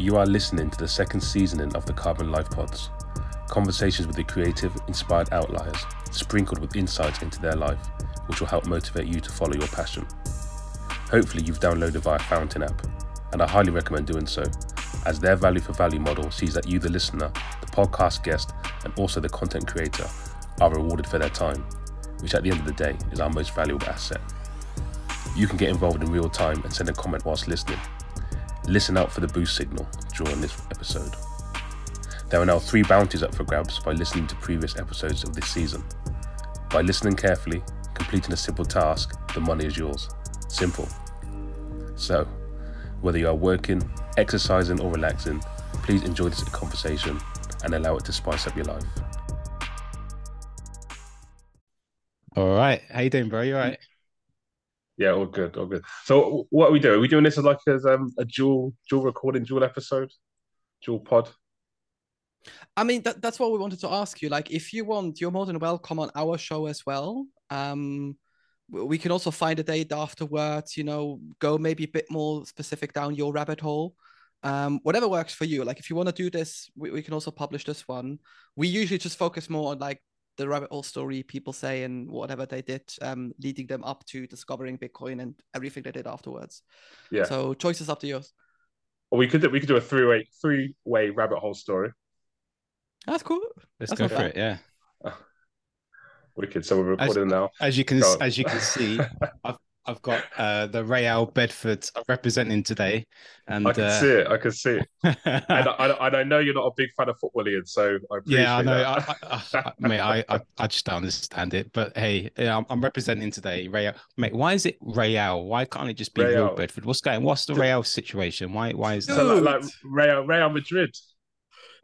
You are listening to the second seasoning of the Carbon Life Pods, conversations with the creative, inspired outliers, sprinkled with insights into their life, which will help motivate you to follow your passion. Hopefully you've downloaded via Fountain app, and I highly recommend doing so, as their value for value model sees that you, the listener, the podcast guest, and also the content creator, are rewarded for their time, which at the end of the day is our most valuable asset. You can get involved in real time and send a comment whilst listening. Listen out for the boost signal during this episode. There are now 3 bounties up for grabs by listening to previous episodes of this season. By listening carefully, completing a simple task, the money is yours. Simple. So, whether you are working, exercising or relaxing, please enjoy this conversation and allow it to spice up your life. All right. How you doing, bro? You all right? Yeah, all good, all good. So what are we doing? Are we doing this as like as a dual recording, dual episode, dual pod? I mean, that's what we wanted to ask you. Like, if you want, you're more than welcome on our show as well. We can also find a date afterwards, you know, go maybe a bit more specific down your rabbit hole. Whatever works for you. Like, if you want to do this, we can also publish this one. We usually just focus more on like the rabbit hole story people say and whatever they did, leading them up to discovering Bitcoin and everything they did afterwards. Yeah. So choice is up to yours. Well, we could do a three-way rabbit hole story. That's cool. Let's go for it. Yeah. Wicked. So we're recording now. As you can see, I've got the Real Bedford representing today, and I can see it. And I know you're not a big fan of football, Ian, so I appreciate yeah, I know. Mate, I just don't understand it. But hey, yeah, I'm representing today, Real. Mate, why is it Real? Why can't it just be Real Bedford? What's the Real situation? Why is that? So like Real Madrid?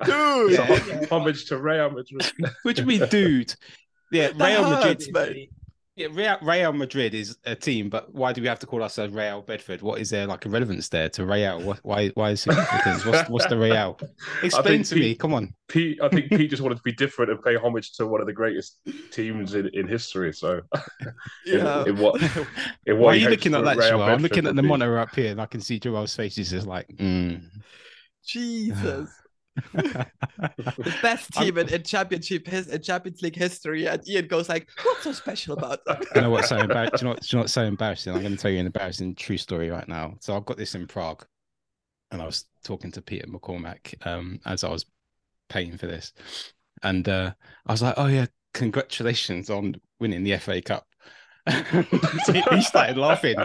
Dude, yeah. Homage to Real Madrid. What do you mean, dude? Yeah, Real Madrid. Yeah, Real Madrid is a team, but why do we have to call ourselves Real Bedford? What is there like a relevance there to Real? Why is it? What's the Real? Explain to me. Come on, Pete. I think Pete just wanted to be different and pay homage to one of the greatest teams in history. So, yeah. Why are you looking at that, Joel? I'm looking at the monitor up here, and I can see Joel's face. He's just like, Jesus. The best team in Champions League history, and Ian goes like, "What's so special about that?" You know what's so embarrassing? You know what's so embarrassing? I'm going to tell you an embarrassing true story right now. So I've got this in Prague, and I was talking to Peter McCormack as I was paying for this, and I was like, "Oh yeah, congratulations on winning the FA Cup." He started laughing.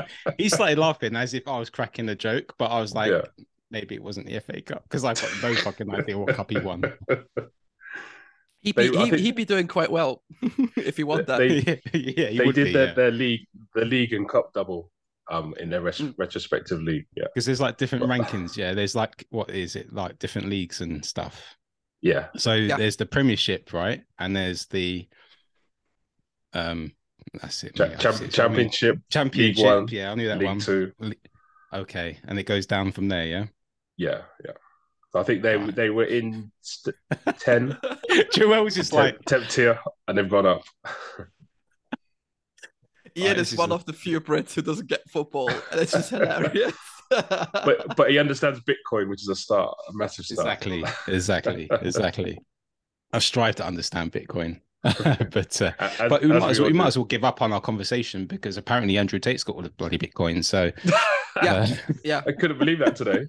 As if I was cracking a joke, but I was like. Yeah. Maybe it wasn't the FA Cup because I've got no fucking idea what cup he won. He'd be doing quite well if he won that. They did their league and cup double in their retrospective league. Yeah, because there's like different rankings. Yeah, there's like what is it like different leagues and stuff. Yeah. So there's the Premiership, right? And there's the that's it. Championship. Championship. League One, yeah, I knew that League one. League Two. Okay, and it goes down from there, yeah? Yeah. So I think they were in 10. Joel was just like... 10th tier, and they've gone up. Ian is one of the few Brits who doesn't get football, and it's just hilarious. but he understands Bitcoin, which is a start, a massive start. Exactly. I strive to understand Bitcoin. but we might as well give up on our conversation because apparently Andrew Tate's got all the bloody Bitcoin. So yeah, I couldn't believe that today.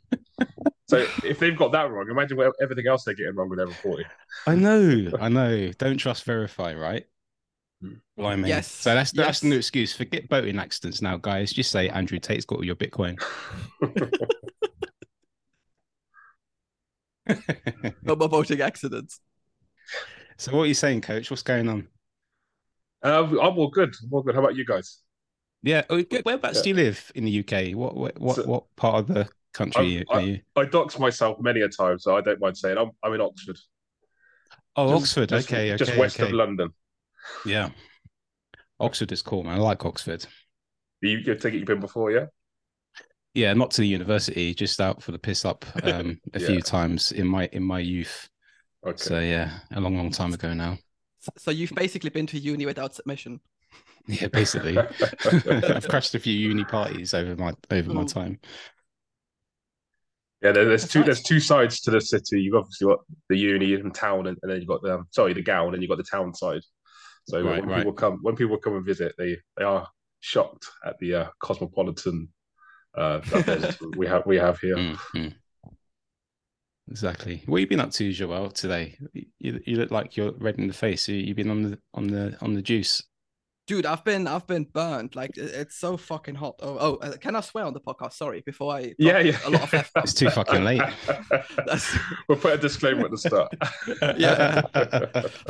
So if they've got that wrong, imagine what everything else they're getting wrong with their reporting. I know. Don't trust verify, right? Blimey. Yes. So that's no excuse. Forget boating accidents now, guys. Just say Andrew Tate's got all your Bitcoin. No more boating accidents. So what are you saying, Coach? What's going on? I'm all good. How about you guys? Yeah. Whereabouts do you live in the UK? What part of the country are you? I dox myself many a time, so I don't mind saying I'm in Oxford. Oh, Oxford. Just west of London. Yeah. Oxford is cool, man. I like Oxford. You take it you've been before, yeah? Yeah, not to the university, just out for the piss up a few times in my youth. Okay. So yeah, a long time ago now. So you've basically been to uni without submission. Yeah, basically. I've crashed a few uni parties over my time. Yeah, there's two sides to the city. You've obviously got the uni and town, and then you've got the gown, and you've got the town side. So when people come and visit, they are shocked at the cosmopolitan that we have here. Mm-hmm. Exactly. What have you been up to, Joel, today? You look like you're red in the face. You've been on the juice. Dude, I've been burnt. Like, it's so fucking hot. Oh, can I swear on the podcast? Sorry, before I... Yeah. A lot of it's too fucking late. We'll put a disclaimer at the start. Yeah.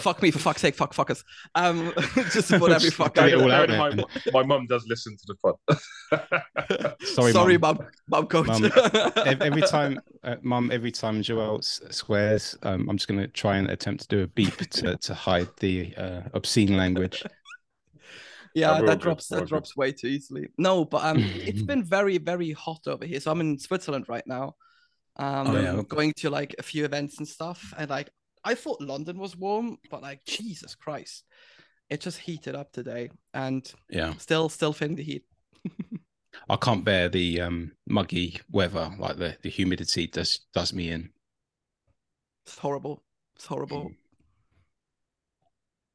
Fuck me, for fuck's sake, fuck fuckers. Just to put every fuck out. My mum does listen to the pod. Sorry, mum coach. Mum, every time Joel swears, I'm just going to try and attempt to do a beep to hide the obscene language. Yeah, that drops way too easily. No, but it's been very, very hot over here. So I'm in Switzerland right now. Going to like a few events and stuff. And like, I thought London was warm, but like, Jesus Christ, it just heated up today. And still feeling the heat. I can't bear the muggy weather. Like the humidity does me in. It's horrible. It's horrible.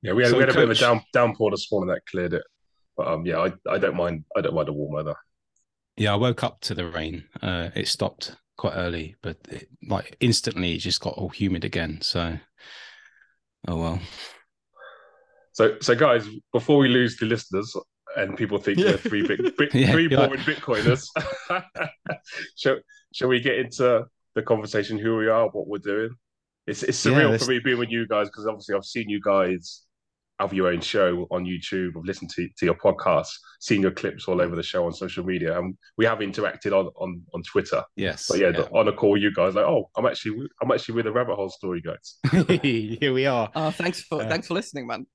Yeah, we had a bit of a downpour this morning that cleared it, but I don't mind. I don't mind the warm weather. Yeah, I woke up to the rain. It stopped quite early, but it, like instantly, it just got all humid again. So, oh well. So guys, before we lose the listeners and people think we're three boring Bitcoiners, shall we get into the conversation? Who we are, what we're doing? It's surreal for me being with you guys, because obviously I've seen you guys have your own show on YouTube. I've listened to your podcast, seen your clips all over the show on social media. And we have interacted on Twitter. Yes. But on a call, you guys like, oh, I'm actually with a Rabbit Hole Story, guys. Here we are. Thanks for listening, man.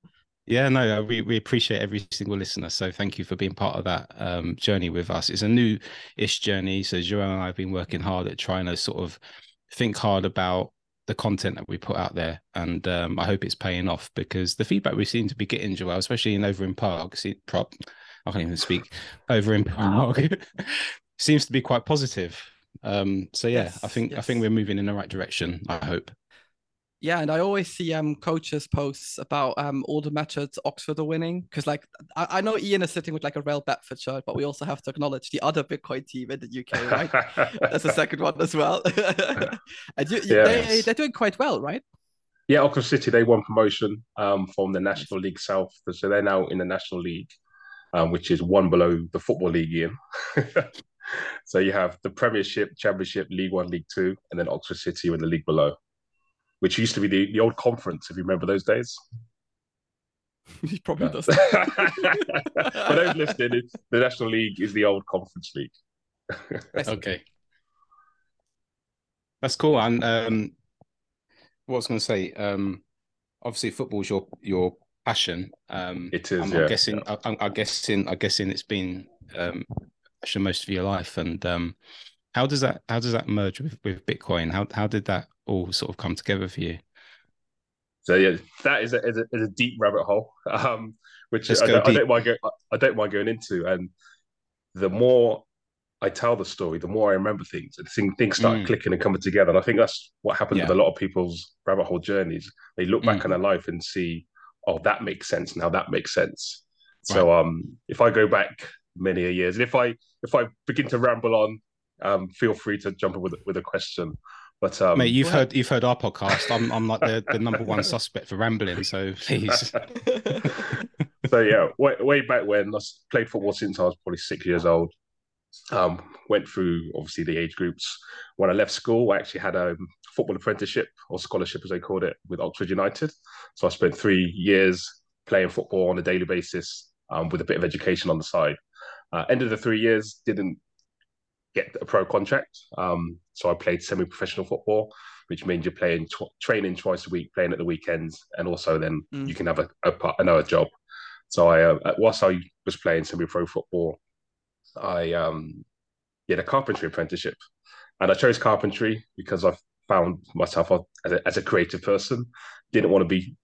Yeah, no, we appreciate every single listener. So thank you for being part of that journey with us. It's a new-ish journey. So Joel and I have been working hard at trying to sort of think hard about the content that we put out there, and I hope it's paying off, because the feedback we seem to be getting, Joel, especially in Prague, seems to be quite positive. I think we're moving in the right direction, I hope. Yeah, and I always see coaches posts about all the matches Oxford are winning, because like I know Ian is sitting with like a Real Bedford shirt, but we also have to acknowledge the other Bitcoin team in the UK, right? That's the second one as well. And they're doing quite well, right? Yeah, Oxford City, they won promotion from the National League South, so they're now in the National League, which is one below the Football League, Ian. So you have the Premiership, Championship, League One, League Two, and then Oxford City with the league below, which used to be the old conference, if you remember those days. He probably does. For those listening, the National League is the old conference league. Okay. That's cool. And what I was going to say, obviously football's your passion. It is, I'm guessing it's been passion most of your life. And how does that merge with Bitcoin? How did that all sort of come together for you? So yeah, that is a deep rabbit hole, which I don't mind going into. And the more I tell the story, the more I remember things, and things start clicking and coming together. And I think that's what happens with a lot of people's rabbit hole journeys. They look back on their life and see, oh, that makes sense. Now that makes sense. Right. So if I go back many years, and if I begin to ramble on, feel free to jump in with a question. But, mate, you've heard our podcast. I'm like the number one suspect for rambling, so please. So yeah, way back when, I played football since I was probably 6 years old. Went through obviously the age groups. When I left school, I actually had a football apprenticeship, or scholarship as they called it, with Oxford United. So I spent 3 years playing football on a daily basis, with a bit of education on the side. End of the 3 years, didn't get a pro contract. So I played semi-professional football, which means you're playing training twice a week, playing at the weekends, and also then you can have another job. So whilst I was playing semi-pro football, I did a carpentry apprenticeship. And I chose carpentry because I found myself as a creative person. Didn't want to be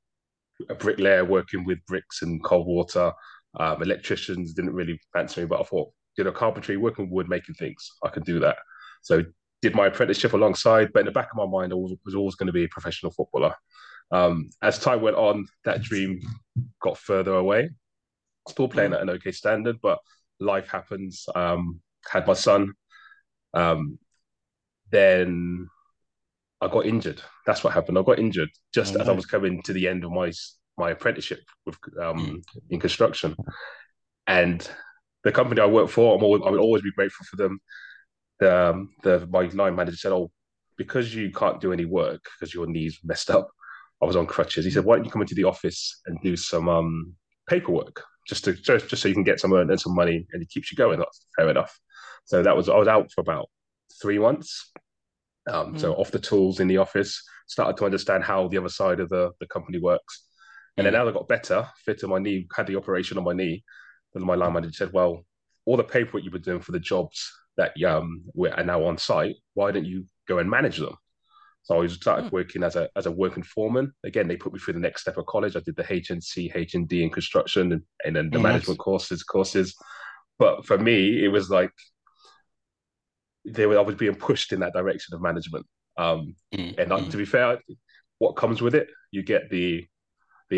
a bricklayer working with bricks and cold water. Electricians didn't really fancy me, but I thought, carpentry, working wood, making things, I could do that. So did my apprenticeship alongside, but in the back of my mind, I was always going to be a professional footballer. As time went on, that dream got further away. Still playing at an okay standard, but life happens. Had my son. Then I got injured. That's what happened. I got injured just as I was coming to the end of my apprenticeship with in construction. And the company I work for, I would always be grateful for them. My line manager said, "Oh, because you can't do any work because your knee's messed up," I was on crutches. He said, "Why don't you come into the office and do some paperwork just so you can get some and some money and it keeps you going." That's fair enough. So I was out for about 3 months. So off the tools in the office, started to understand how the other side of the company works. And then as I got better, fit to my knee, had the operation on my knee, then my line manager said, "Well, all the paperwork you've been doing for the jobs that are now on site, why don't you go and manage them?" So I started working as a working foreman. Again, they put me through the next step of college. I did the HNC, HND in construction, and then the management courses. But for me, it was like I was being pushed in that direction of management. And to be fair, what comes with it? You get the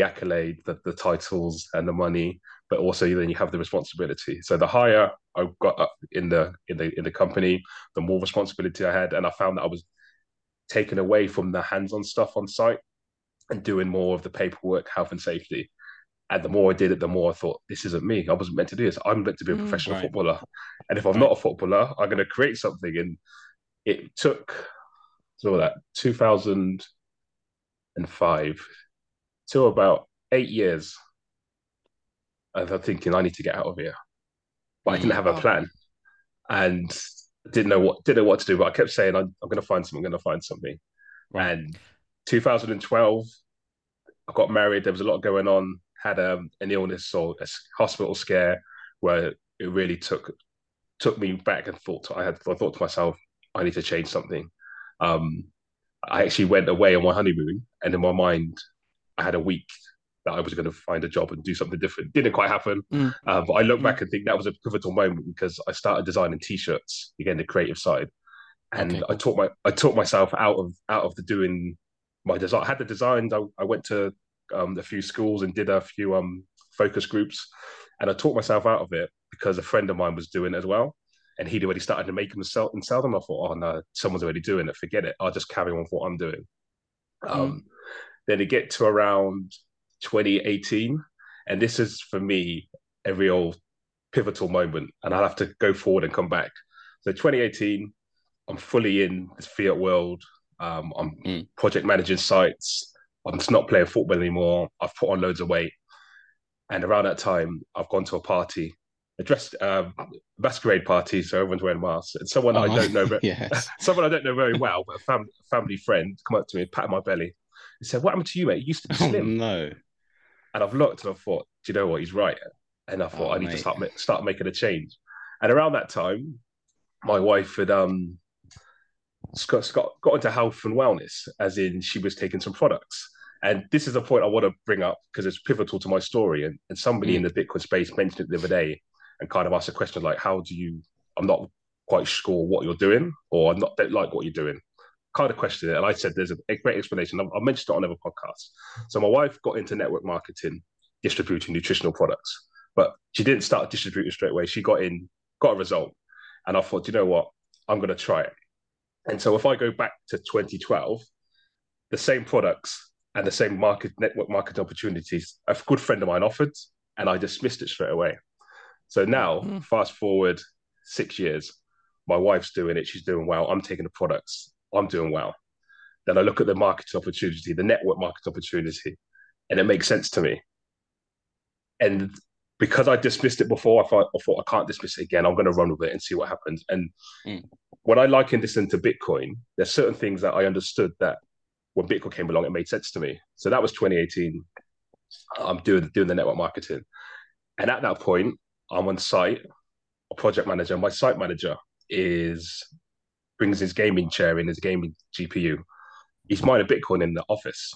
accolade, the titles and the money, but also then you have the responsibility. So the higher I got up in the company, the more responsibility I had. And I found that I was taken away from the hands-on stuff on site and doing more of the paperwork, health and safety. And the more I did it, the more I thought, this isn't me. I wasn't meant to do this. I'm meant to be a professional footballer. And if I'm not a footballer, I'm going to create something. And it took 2005 to about 8 years. And I'm thinking, I need to get out of here. But I didn't have a plan and didn't know what to do. But I kept saying, I'm going to find something, Right. And 2012, I got married. There was a lot going on. Had an illness or a hospital scare where it really took me back and I thought to myself, I need to change something. I actually went away on my honeymoon, and in my mind, I had a week that I was going to find a job and do something different. Didn't quite happen. But I look back and think that was a pivotal moment because I started designing t-shirts, again, the creative side. And I taught myself out of the doing my design. I had the designs. I went to a few schools and did a few focus groups, and I taught myself out of it because a friend of mine was doing it as well, and he'd already started to make them and sell them. I thought, oh no, someone's already doing it, forget it, I'll just carry on with what I'm doing. Then to get to around 2018, and this is for me a real pivotal moment, and I'll have to go forward and come back. So 2018, I'm fully in this fiat world. I'm project managing sites. I'm just not playing football anymore. I've put on loads of weight. And around that time, I've gone to a party, a masquerade party, so everyone's wearing masks. And someone I don't know someone I don't know very well, but a family friend, come up to me and pat my belly and said, "What happened to you, mate? You used to be slim." Oh, no. And I've looked and I thought, do you know what? He's right. And I thought, I need to start making a change. And around that time, my wife had got into health and wellness, as in she was taking some products. And this is a point I want to bring up because it's pivotal to my story. And somebody in the Bitcoin space mentioned it the other day and kind of asked a question like, I'm not quite sure what you're doing, or don't like what you're doing. Kind of questioned it. And I said, there's a great explanation. I mentioned it on other podcasts. So my wife got into network marketing, distributing nutritional products, but she didn't start distributing straight away. She got a result. And I thought, you know what? I'm going to try it. And so if I go back to 2012, the same products and the same network market opportunities, a good friend of mine offered, and I dismissed it straight away. So now, fast forward 6 years, my wife's doing it. She's doing well. I'm taking the products. I'm doing well. Then I look at the market opportunity, the network market opportunity, and it makes sense to me. And because I dismissed it before, I thought I can't dismiss it again. I'm going to run with it and see what happens. And when I liken this into Bitcoin, there's certain things that I understood that when Bitcoin came along, it made sense to me. So that was 2018. I'm doing the network marketing. And at that point, I'm on site, a project manager. My site manager brings his gaming chair in, his gaming GPU. He's mining Bitcoin in the office.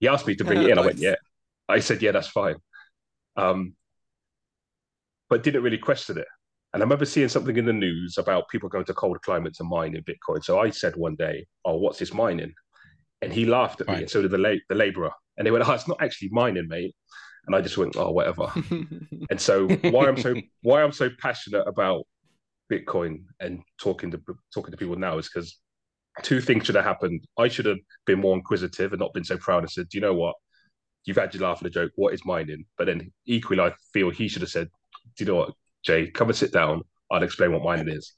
He asked me to bring it in. Nice. I went, yeah. I said, yeah, that's fine. But didn't really question it. And I remember seeing something in the news about people going to colder climates and mining Bitcoin. So I said one day, "Oh, what's this mining?" And he laughed at me, and so did the labourer. And they went, "Oh, it's not actually mining, mate." And I just went, "Oh, whatever." And so why I'm so passionate about Bitcoin and talking to people now is because two things should have happened. I should have been more inquisitive and not been so proud and said, "Do you know what? You've had your laugh at a joke. What is mining?" But then equally, I feel he should have said, "Do you know what, Jay? Come and sit down. I'll explain what mining is."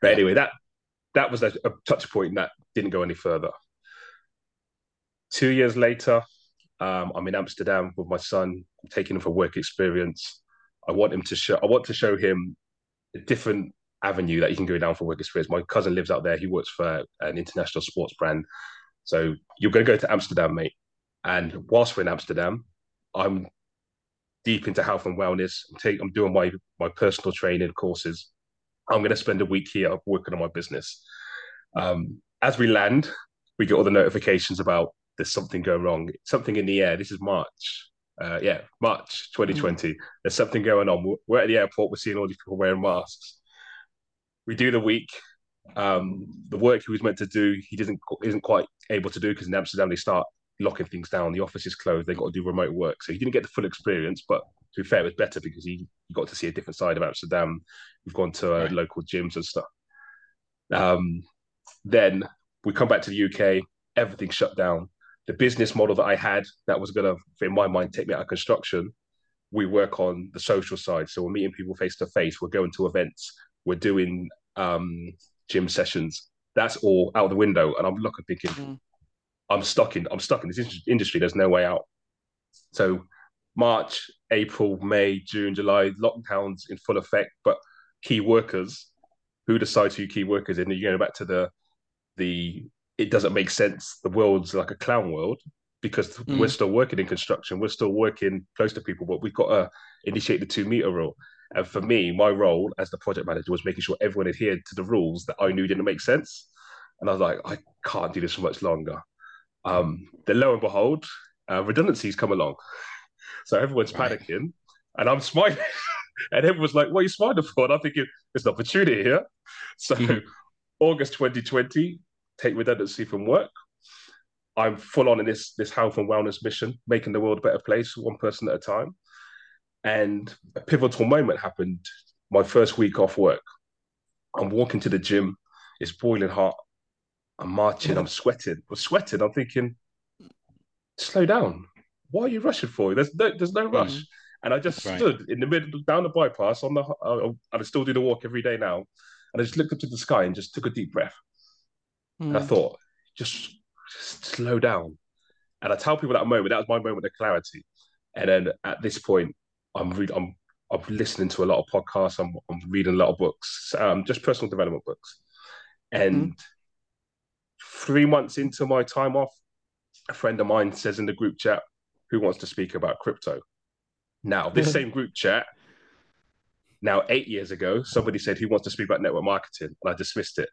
But anyway, that was a touch point that didn't go any further. 2 years later, I'm in Amsterdam with my son. I'm taking him for work experience. I want to show him a different avenue that he can go down for work experience. My cousin lives out there. He works for an international sports brand. So you're going to go to Amsterdam, mate. And whilst we're in Amsterdam, I'm deep into health and wellness. I'm doing my personal training courses. I'm going to spend a week here working on my business. As we land, we get all the notifications about there's something going wrong, something in the air. This is March. March 2020. Mm-hmm. There's something going on. We're at the airport. We're seeing all these people wearing masks. We do the week. The work he was meant to do, he isn't quite able to do because in Amsterdam they start locking things down. The office is closed. They got to do remote work. So he didn't get the full experience, but to be fair, it was better because he got to see a different side of Amsterdam. We've gone to local gyms and stuff. Then we come back to the UK. Everything shut down. The business model that I had that was going to, in my mind, take me out of construction, we work on the social side. So we're meeting people face to face. We're going to events. We're doing gym sessions. That's all out the window. And I'm looking, thinking, I'm stuck in this industry. There's no way out. So March, April, May, June, July, lockdowns in full effect. But key workers, who decides who key workers is? And you go back to the it doesn't make sense. The world's like a clown world because we're still working in construction. We're still working close to people, but we've got to initiate the 2 meter rule. And for me, my role as the project manager was making sure everyone adhered to the rules that I knew didn't make sense. And I was like, I can't do this for much longer. Then lo and behold, redundancies come along. So everyone's panicking and I'm smiling and everyone's like, "What are you smiling for?" And I'm thinking, there's an opportunity here. So August 2020, take redundancy from work. I'm full on in this health and wellness mission, making the world a better place, one person at a time. And a pivotal moment happened my first week off work. I'm walking to the gym. It's boiling hot. I'm marching. I'm sweating. I'm thinking, slow down. What are you rushing for? There's no rush. And I just stood in the middle, down the bypass. I still do the walk every day now. And I just looked up to the sky and just took a deep breath. And I thought, just slow down. And I tell people that moment, that was my moment of clarity. And then at this point, I'm listening to a lot of podcasts. I'm reading a lot of books, just personal development books. And 3 months into my time off, a friend of mine says in the group chat, "Who wants to speak about crypto?" Now, this same group chat, now 8 years ago, somebody said, "Who wants to speak about network marketing?" And I dismissed it.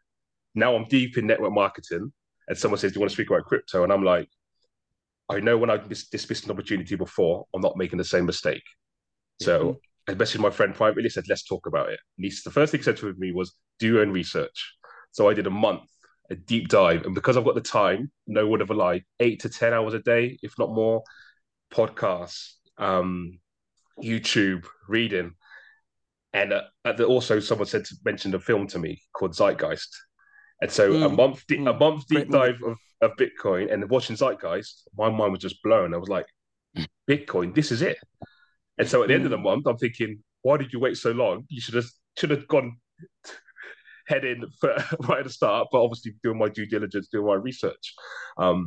Now I'm deep in network marketing and someone says, "Do you want to speak about crypto?" And I'm like, I know when I dismissed an opportunity before, I'm not making the same mistake. So I messaged my friend privately, said, "Let's talk about it." And the first thing he said to me was, "Do your own research." So I did a deep dive. And because I've got the time, no word of a lie, 8 to 10 hours a day, if not more, podcasts, YouTube, reading. And also someone mentioned a film to me called Zeitgeist. And so a month deep dive of Bitcoin and watching Zeitgeist, my mind was just blown. I was like, Bitcoin, this is it. And so at the end of the month, I'm thinking, why did you wait so long? You should have gone head in right at the start, but obviously doing my due diligence, doing my research. And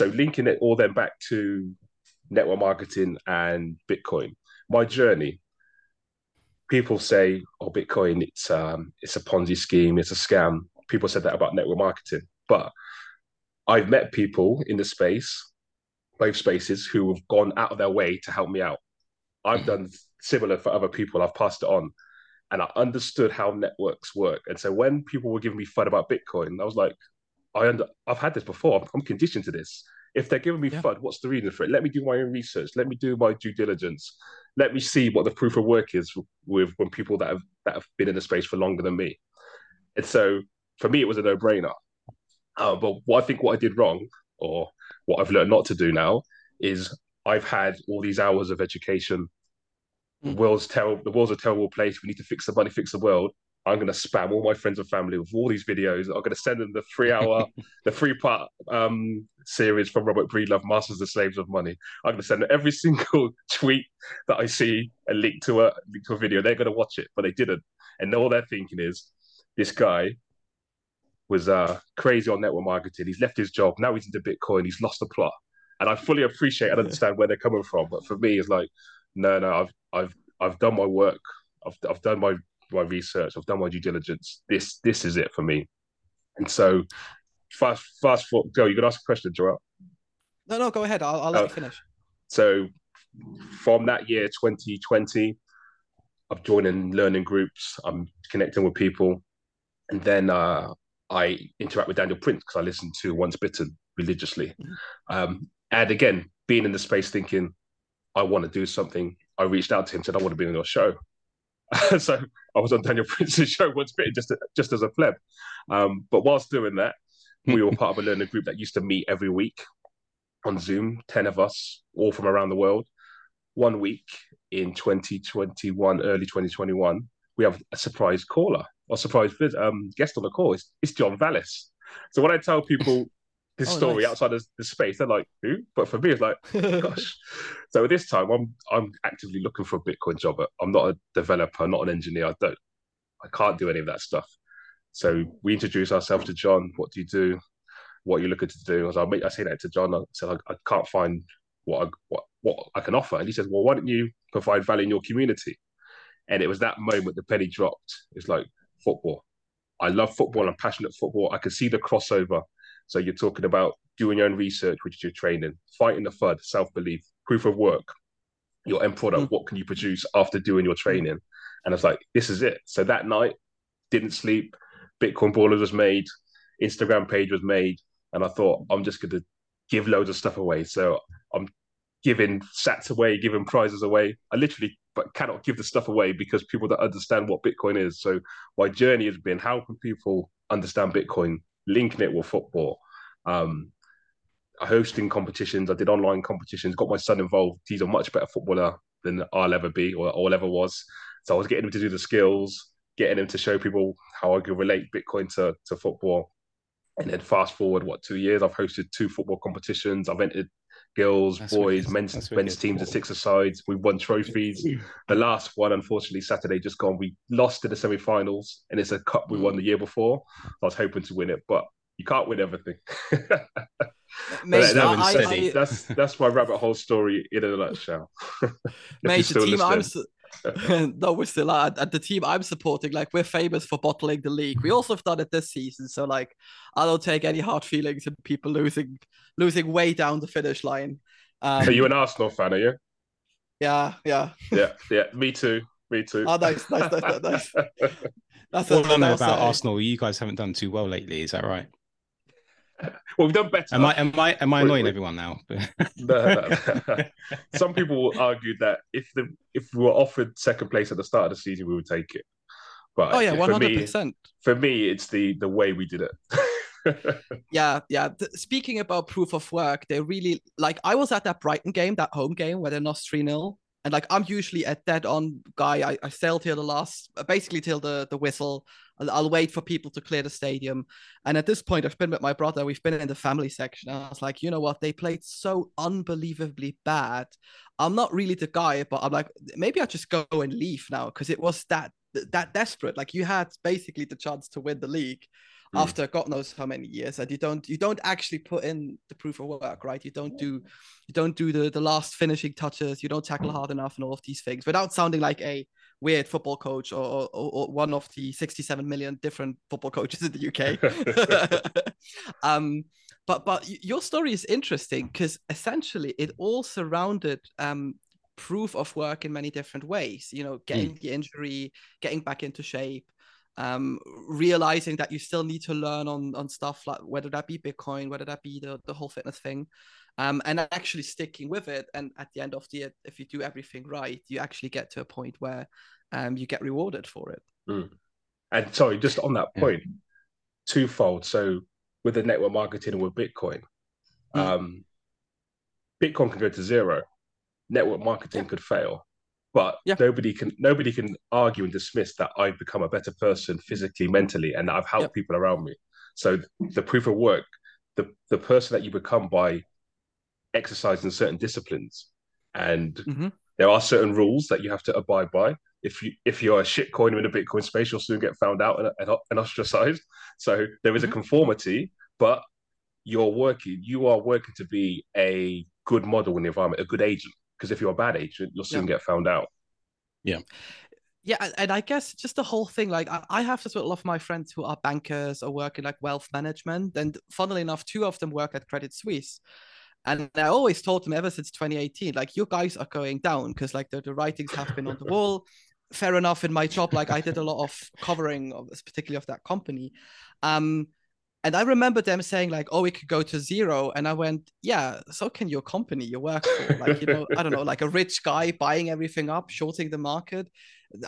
so linking it all then back to network marketing and Bitcoin, my journey. People say, "Oh, Bitcoin, it's a Ponzi scheme, it's a scam." People said that about network marketing, but I've met people in the space, both spaces, who have gone out of their way to help me out. I've done similar for other people. I've passed it on and I understood how networks work. And so when people were giving me FUD about Bitcoin, I was like, I've had this before. I'm conditioned to this. If they're giving me FUD, what's the reason for it? Let me do my own research. Let me do my due diligence. Let me see what the proof of work is with when people that have, that have been in the space for longer than me. And so for me, it was a no-brainer. But what I did wrong, or what I've learned not to do now, is I've had all these hours of education. The world's a terrible place. We need to fix the money, fix the world. I'm going to spam all my friends and family with all these videos. I'm going to send them the three-part series from Robert Breedlove, Masters the Slaves of Money. I'm going to send them every single tweet that I see a link to a video. They're going to watch it, but they didn't. And all they're thinking is, this guy was crazy on network marketing. He's left his job. Now he's into Bitcoin. He's lost the plot. And I fully appreciate and understand where they're coming from. But for me, it's like, no, I've done my work. I've done my research. I've done my due diligence. This is it for me. And so fast forward. Joe, you can ask a question, Joel. No, go ahead. I'll let you finish. So from that year, 2020, I'm joining learning groups. I'm connecting with people. And then I interact with Daniel Prince because I listen to Once Bitten religiously. And again, being in the space thinking, I want to do something. I reached out to him, said, I want to be on your show. So I was on Daniel Prince's show Once Bitten just as a pleb. But whilst doing that, we were part of a learning group that used to meet every week on Zoom, 10 of us, all from around the world. One week in 2021, early 2021, we have a surprise caller or surprise guest on the call. It's John Vallis. So when I tell people this story outside of the space, they're like, who? But for me, it's like, gosh. So at this time, I'm actively looking for a Bitcoin job. I'm not a developer, not an engineer. I can't do any of that stuff. So we introduce ourselves to John. What do you do? What are you looking to do? I say that to John. I said, I can't find what I can offer. And he says, well, why don't you provide value in your community? And it was that moment the penny dropped. It's like football. I love football. I'm passionate football. I can see the crossover. So you're talking about doing your own research, which is your training, fighting the FUD, self-belief, proof of work, your end product, what can you produce after doing your training? And I was like, this is it. So that night, didn't sleep, Bitcoin Ballers was made, Instagram page was made, and I thought, I'm just going to give loads of stuff away. So I'm giving sats away, giving prizes away. I literally cannot give the stuff away because people don't understand what Bitcoin is. So my journey has been, how can people understand Bitcoin? Linking it with football, hosting competitions. I did online competitions, got my son involved. He's a much better footballer than I'll ever be or ever was. So I was getting him to do the skills, getting him to show people how I could relate Bitcoin to football. And then fast forward, 2 years, I've hosted 2 football competitions. I've entered girls, boys, men's teams and 6-a-sides. We won trophies. The last one, unfortunately, Saturday just gone, we lost in the semi-finals, and it's a cup we won the year before. I was hoping to win it, but you can't win everything. Mate, that's my rabbit hole story in a nutshell. Mate, the team no, we're still at the team I'm supporting. Like, we're famous for bottling the league. We also have done it this season. So, like, I don't take any hard feelings in people losing way down the finish line. Are you an Arsenal fan? Are you? Yeah. Me too. Oh, nice. That's all I know about Arsenal. You guys haven't done too well lately. Is that right? Well, we've done better. Am I annoying everyone now? No. Some people argued that if we were offered second place at the start of the season, we would take it. But 100%. For me, it's the way we did it. Yeah. Speaking about proof of work, they really I was at that Brighton game, that home game where they lost 3-0, and I'm usually a dead-on guy. I sail till the whistle. I'll wait for people to clear the stadium. And at this point, I've been with my brother. We've been in the family section. I was like, you know what? They played so unbelievably bad. I'm not really the guy, but I'm like, maybe I'll just go and leave now because it was that desperate. Like, you had basically the chance to win the league after God knows how many years, and you don't actually put in the proof of work, right? You don't do the last finishing touches. You don't tackle hard enough and all of these things without sounding like a weird football coach or one of the 67 million different football coaches in the UK. But your story is interesting because essentially it all surrounded proof of work in many different ways. You know, getting the injury, getting back into shape, realizing that you still need to learn on stuff like whether that be Bitcoin, whether that be the whole fitness thing. And actually sticking with it. And at the end of the year, if you do everything right, you actually get to a point where you get rewarded for it. And sorry, just on that point, twofold. So with the network marketing and with Bitcoin, Bitcoin can go to zero. Network marketing could fail, but nobody can argue and dismiss that I've become a better person physically, mentally, and that I've helped people around me. So the proof of work, the person that you become by exercising certain disciplines, and there are certain rules that you have to abide by. If you're a shitcoiner in the Bitcoin space, you'll soon get found out and ostracized. So there is a conformity, but you are working to be a good model in the environment, a good agent. Because if you're a bad agent, you'll soon get found out. Yeah, and I guess just the whole thing, like I have this with a lot of my friends who are bankers or work in like wealth management. And funnily enough, two of them work at Credit Suisse. And I always told them ever since 2018, like, you guys are going down because like the writings have been on the wall. Fair enough, in my job, like I did a lot of covering of this, particularly of that company. And I remember them saying like, oh, it could go to zero. And I went, yeah, so can your company you work for. Like, you know, I don't know, like a rich guy buying everything up, shorting the market.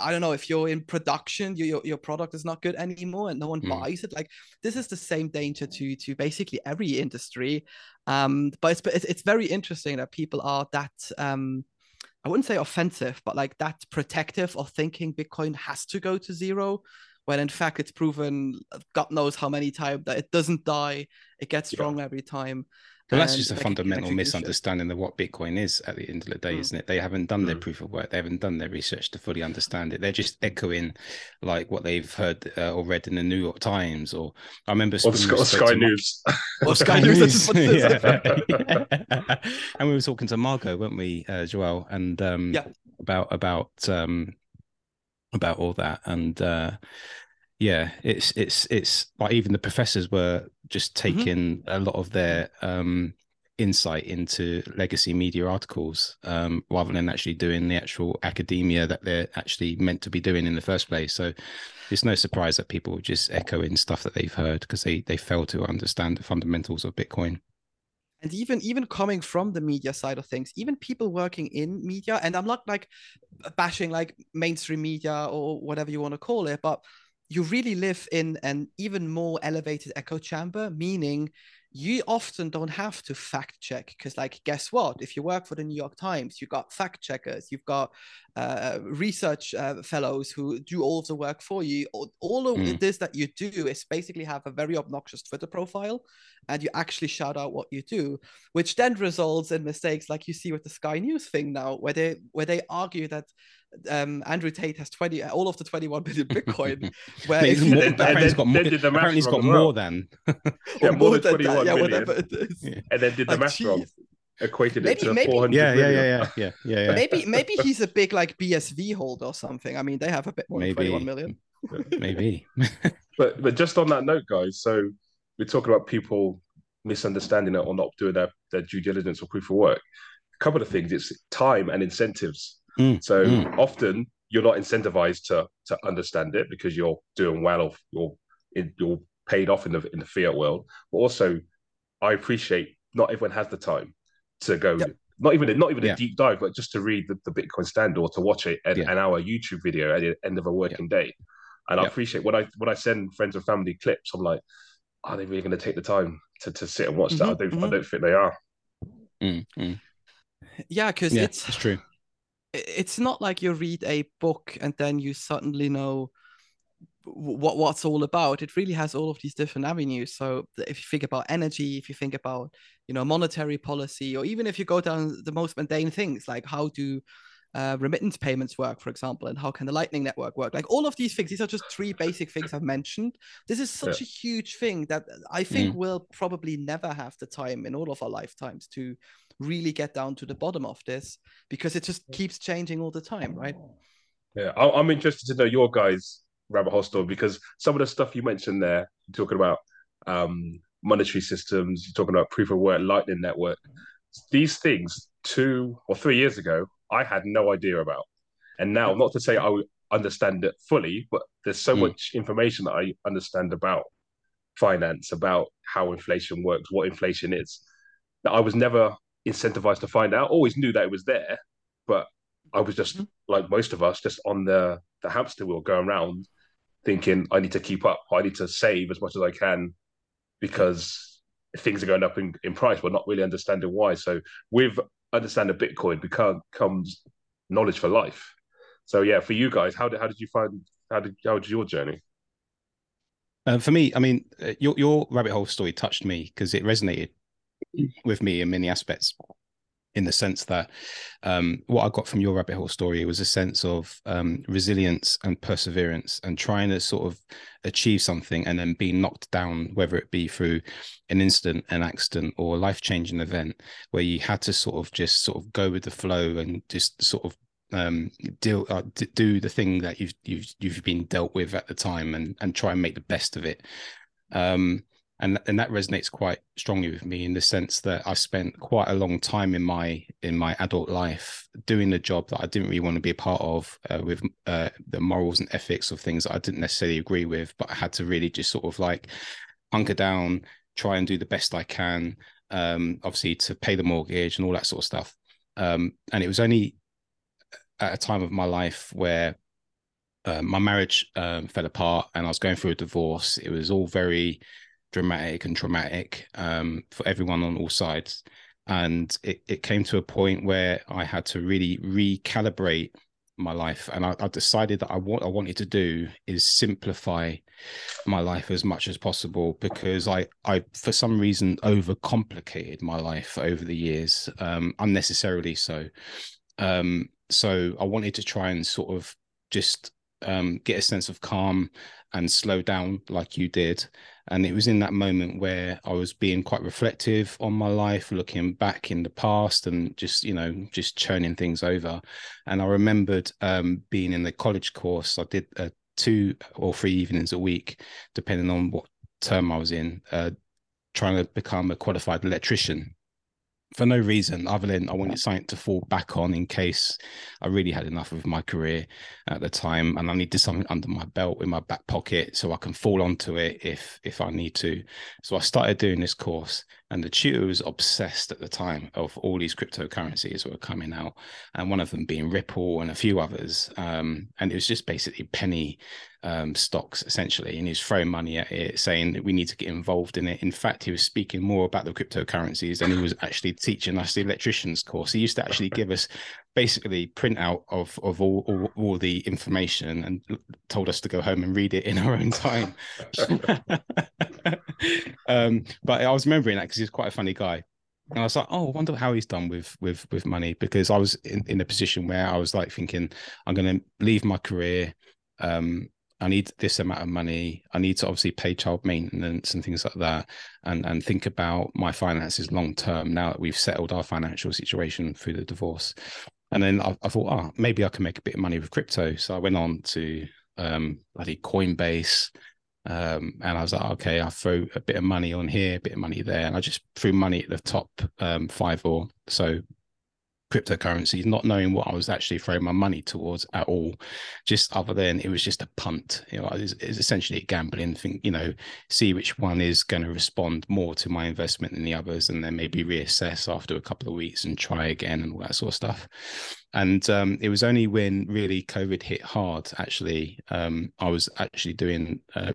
I don't know, if you're in production, your product is not good anymore and no one buys it. Like, this is the same danger to basically every industry. But it's very interesting that people are that, I wouldn't say offensive, but like that protective of thinking Bitcoin has to go to zero, when in fact it's proven God knows how many times that it doesn't die, it gets strong every time. Well, that's just a fundamental misunderstanding of what Bitcoin is at the end of the day, isn't it? They haven't done their proof of work. They haven't done their research to fully understand it. They're just echoing like what they've heard or read in the New York Times, or I remember Sky News. Or Sky News. And we were talking to Margot, weren't we, Joelle? And about all that, and it's like even the professors were just taking a lot of their insight into legacy media articles rather than actually doing the actual academia that they're actually meant to be doing in the first place. So it's no surprise that people are just echoing stuff that they've heard because they fail to understand the fundamentals of Bitcoin. And even coming from the media side of things, even people working in media, and I'm not like bashing like mainstream media or whatever you want to call it, but you really live in an even more elevated echo chamber, meaning you often don't have to fact check because, like, guess what? If you work for the New York Times, you've got fact checkers, you've got research fellows who do all of the work for you. All of this that you do is basically have a very obnoxious Twitter profile, and you actually shout out what you do, which then results in mistakes like you see with the Sky News thing now, where they argue that Andrew Tate has all of the 21 billion Bitcoin. Where apparently he's got more than more than 21 million. And then did the math wrong. Equated it to 400 million. Maybe he's a big like BSV holder or something. I mean, they have a bit more than 21 million. Maybe. But just on that note, guys, so we're talking about people misunderstanding it or not doing their due diligence or proof of work. A couple of things, it's time and incentives. Often you're not incentivized to understand it because you're doing well, or you're paid off in the fiat world. But also, I appreciate not everyone has the time to go, not even a deep dive, but just to read the Bitcoin Standard or to watch it an hour YouTube video at the end of a working day. And I appreciate when I send friends and family clips, I'm like, are they really going to take the time to sit and watch that? I don't think they are. Yeah, because it's true. It's not like you read a book and then you suddenly know what's all about. It really has all of these different avenues. So if you think about energy, if you think about, you know, monetary policy, or even if you go down the most mundane things, like how do remittance payments work, for example, and how can the Lightning Network work? Like all of these things, these are just three basic things I've mentioned. This is such a huge thing that I think we'll probably never have the time in all of our lifetimes to really get down to the bottom of this, because it just keeps changing all the time, right? Yeah, I'm interested to know your guys' rabbit hole story, because some of the stuff you mentioned there, you're talking about monetary systems, you're talking about proof of work, Lightning Network. These things 2 or 3 years ago, I had no idea about. And now, not to say I would understand it fully, but there's so much information that I understand about finance, about how inflation works, what inflation is, that I was never incentivized to find out. Always knew that it was there, but I was just like most of us, just on the hamster wheel going around thinking I need to keep up, I need to save as much as I can because things are going up in price, but not really understanding why. So with understanding Bitcoin comes knowledge for life. So yeah, for you guys, how did your journey? For me, I mean, your rabbit hole story touched me because it resonated with me in many aspects, in the sense that what I got from your rabbit hole story was a sense of resilience and perseverance and trying to sort of achieve something and then be knocked down, whether it be through an incident, an accident, or a life-changing event, where you had to sort of just sort of go with the flow and just sort of do the thing that you've been dealt with at the time and try and make the best of it. And that resonates quite strongly with me in the sense that I've spent quite a long time in my adult life doing a job that I didn't really want to be a part of, with the morals and ethics of things that I didn't necessarily agree with, but I had to really just sort of like hunker down, try and do the best I can, obviously to pay the mortgage and all that sort of stuff. And it was only at a time of my life where my marriage fell apart and I was going through a divorce. It was all very dramatic and traumatic for everyone on all sides, and it came to a point where I had to really recalibrate my life, and I decided that what I wanted to do is simplify my life as much as possible, because I for some reason overcomplicated my life over the years, unnecessarily so. So I wanted to try and sort of just get a sense of calm and slow down like you did. And it was in that moment where I was being quite reflective on my life, looking back in the past and just, you know, just churning things over. And I remembered being in the college course. I did 2 or 3 evenings a week, depending on what term I was in, trying to become a qualified electrician. For no reason other than I wanted something to fall back on in case I really had enough of my career at the time, and I needed something under my belt in my back pocket so I can fall onto it if I need to. So I started doing this course, and the tutor was obsessed at the time of all these cryptocurrencies that were coming out, and one of them being Ripple and a few others. And it was just basically penny stocks, essentially. And he was throwing money at it, saying that we need to get involved in it. In fact, he was speaking more about the cryptocurrencies than he was actually teaching us the electrician's course. He used to actually give us basically printout of all the information and told us to go home and read it in our own time. But I was remembering that because he was quite a funny guy, and I was like, oh, I wonder how he's done with money, because I was in a position where I was like thinking, I'm going to leave my career, I need this amount of money, I need to obviously pay child maintenance and things like that, and think about my finances long term now that we've settled our financial situation through the divorce. And then I thought, maybe I can make a bit of money with crypto. So I went on to bloody Coinbase, and I was like, okay, I'll throw a bit of money on here, a bit of money there, and I just threw money at the top 5 or so cryptocurrencies, not knowing what I was actually throwing my money towards at all, just other than it was just a punt. You know, it's essentially a gambling thing, you know, see which one is going to respond more to my investment than the others, and then maybe reassess after a couple of weeks and try again and all that sort of stuff. And it was only when really COVID hit hard, actually, I was actually doing a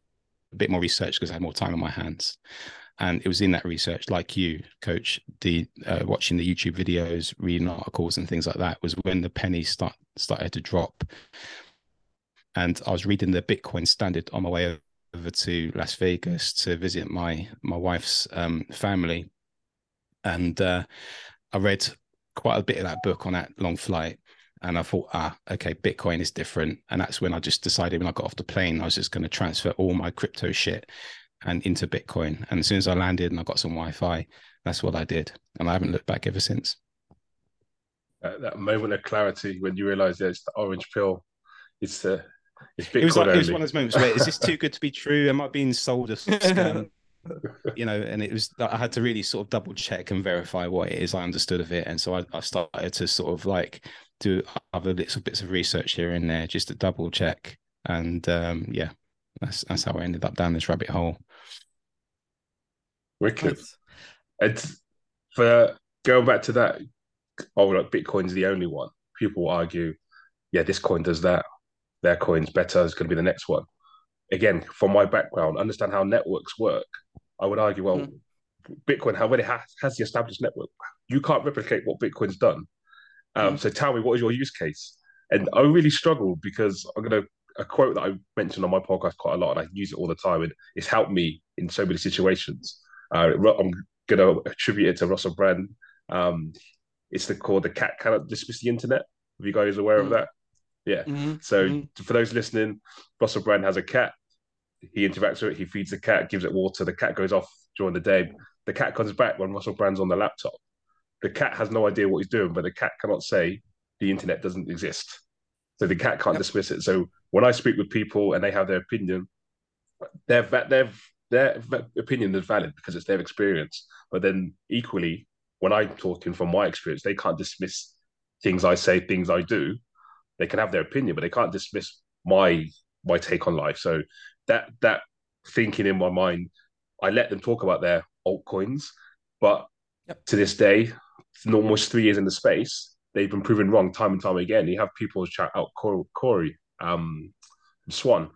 bit more research because I had more time on my hands. And it was in that research, like you, Coach, watching the YouTube videos, reading articles and things like that, was when the pennies started to drop. And I was reading the Bitcoin Standard on my way over to Las Vegas to visit my wife's family. And I read quite a bit of that book on that long flight. And I thought, okay, Bitcoin is different. And that's when I just decided, when I got off the plane, I was just going to transfer all my crypto shit and into Bitcoin. And as soon as I landed and I got some Wi-Fi, that's what I did. And I haven't looked back ever since. That moment of clarity when you realize that it's the orange pill, it's Bitcoin. It was one of those moments where, is this too good to be true? Am I being sold a scam? You know, and it was, I had to really sort of double check and verify what it is I understood of it. And so I started to sort of like do other little bits of research here and there just to double check. And yeah, that's how I ended up down this rabbit hole. Wicked. It's for going back to that. Oh, like Bitcoin's the only one. People will argue, yeah, this coin does that, their coin's better, it's going to be the next one. again, from my background, understand how networks work, I would argue, well, Bitcoin, however, has the established network. You can't replicate what Bitcoin's done. So tell me, what is your use case? And I really struggled because I'm going to, a quote that I mentioned on my podcast quite a lot, and I use it all the time, and it's helped me in so many situations. I'm going to attribute it to Russell Brand. It's called "The Cat Cannot Dismiss the Internet." Are you guys aware of that? Yeah. So for those listening, Russell Brand has a cat. He interacts with it. He feeds the cat, gives it water. The cat goes off during the day. The cat comes back when Russell Brand's on the laptop. The cat has no idea what he's doing, but the cat cannot say the internet doesn't exist. So the cat can't dismiss it. So when I speak with people and they have their opinion, their opinion is valid because it's their experience. But then equally, when I'm talking from my experience, they can't dismiss things I say, things I do. They can have their opinion, but they can't dismiss my take on life. So that thinking in my mind, I let them talk about their altcoins, but to this day, almost 3 years in the space, they've been proven wrong time and time again. You have people shout out Corey Swan.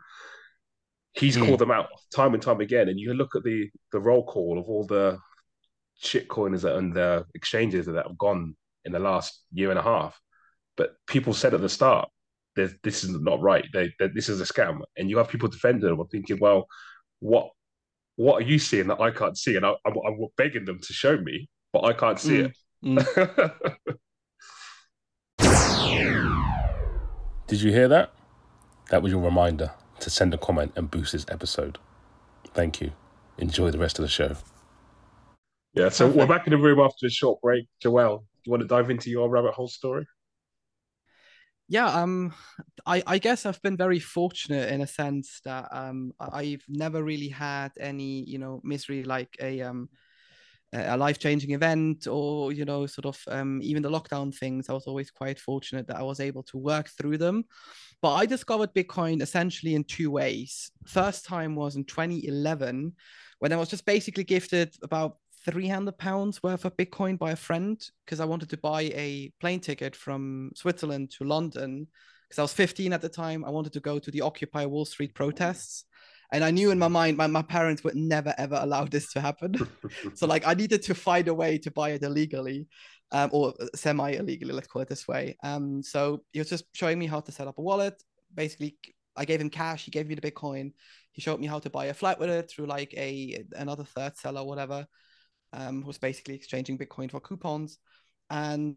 He's called them out time and time again. And you look at the roll call of all the shitcoiners and the exchanges that have gone in the last year and a half. But people said at the start, this is not right. This is a scam. And you have people defending them. I'm thinking, well, what are you seeing that I can't see? And I'm begging them to show me, but I can't see it. Did you hear that? That was your reminder to send a comment and boost this episode. Thank you. Enjoy the rest of the show. Yeah, so we're back in the room after a short break. Joelle, do you want to dive into your rabbit hole story? Yeah, I guess I've been very fortunate in a sense that I've never really had any, misery like a life-changing event or, even the lockdown things. I was always quite fortunate that I was able to work through them. But I discovered Bitcoin essentially in two ways. First time was in 2011, when I was just basically gifted about £300 worth of Bitcoin by a friend because I wanted to buy a plane ticket from Switzerland to London because I was 15 at the time. I wanted to go to the Occupy Wall Street protests. And I knew in my mind, my parents would never, ever allow this to happen. So I needed to find a way to buy it illegally or semi-illegally, let's call it this way. So he was just showing me how to set up a wallet. Basically, I gave him cash. He gave me the Bitcoin. He showed me how to buy a flight with it through another third seller or whatever, who was basically exchanging Bitcoin for coupons. And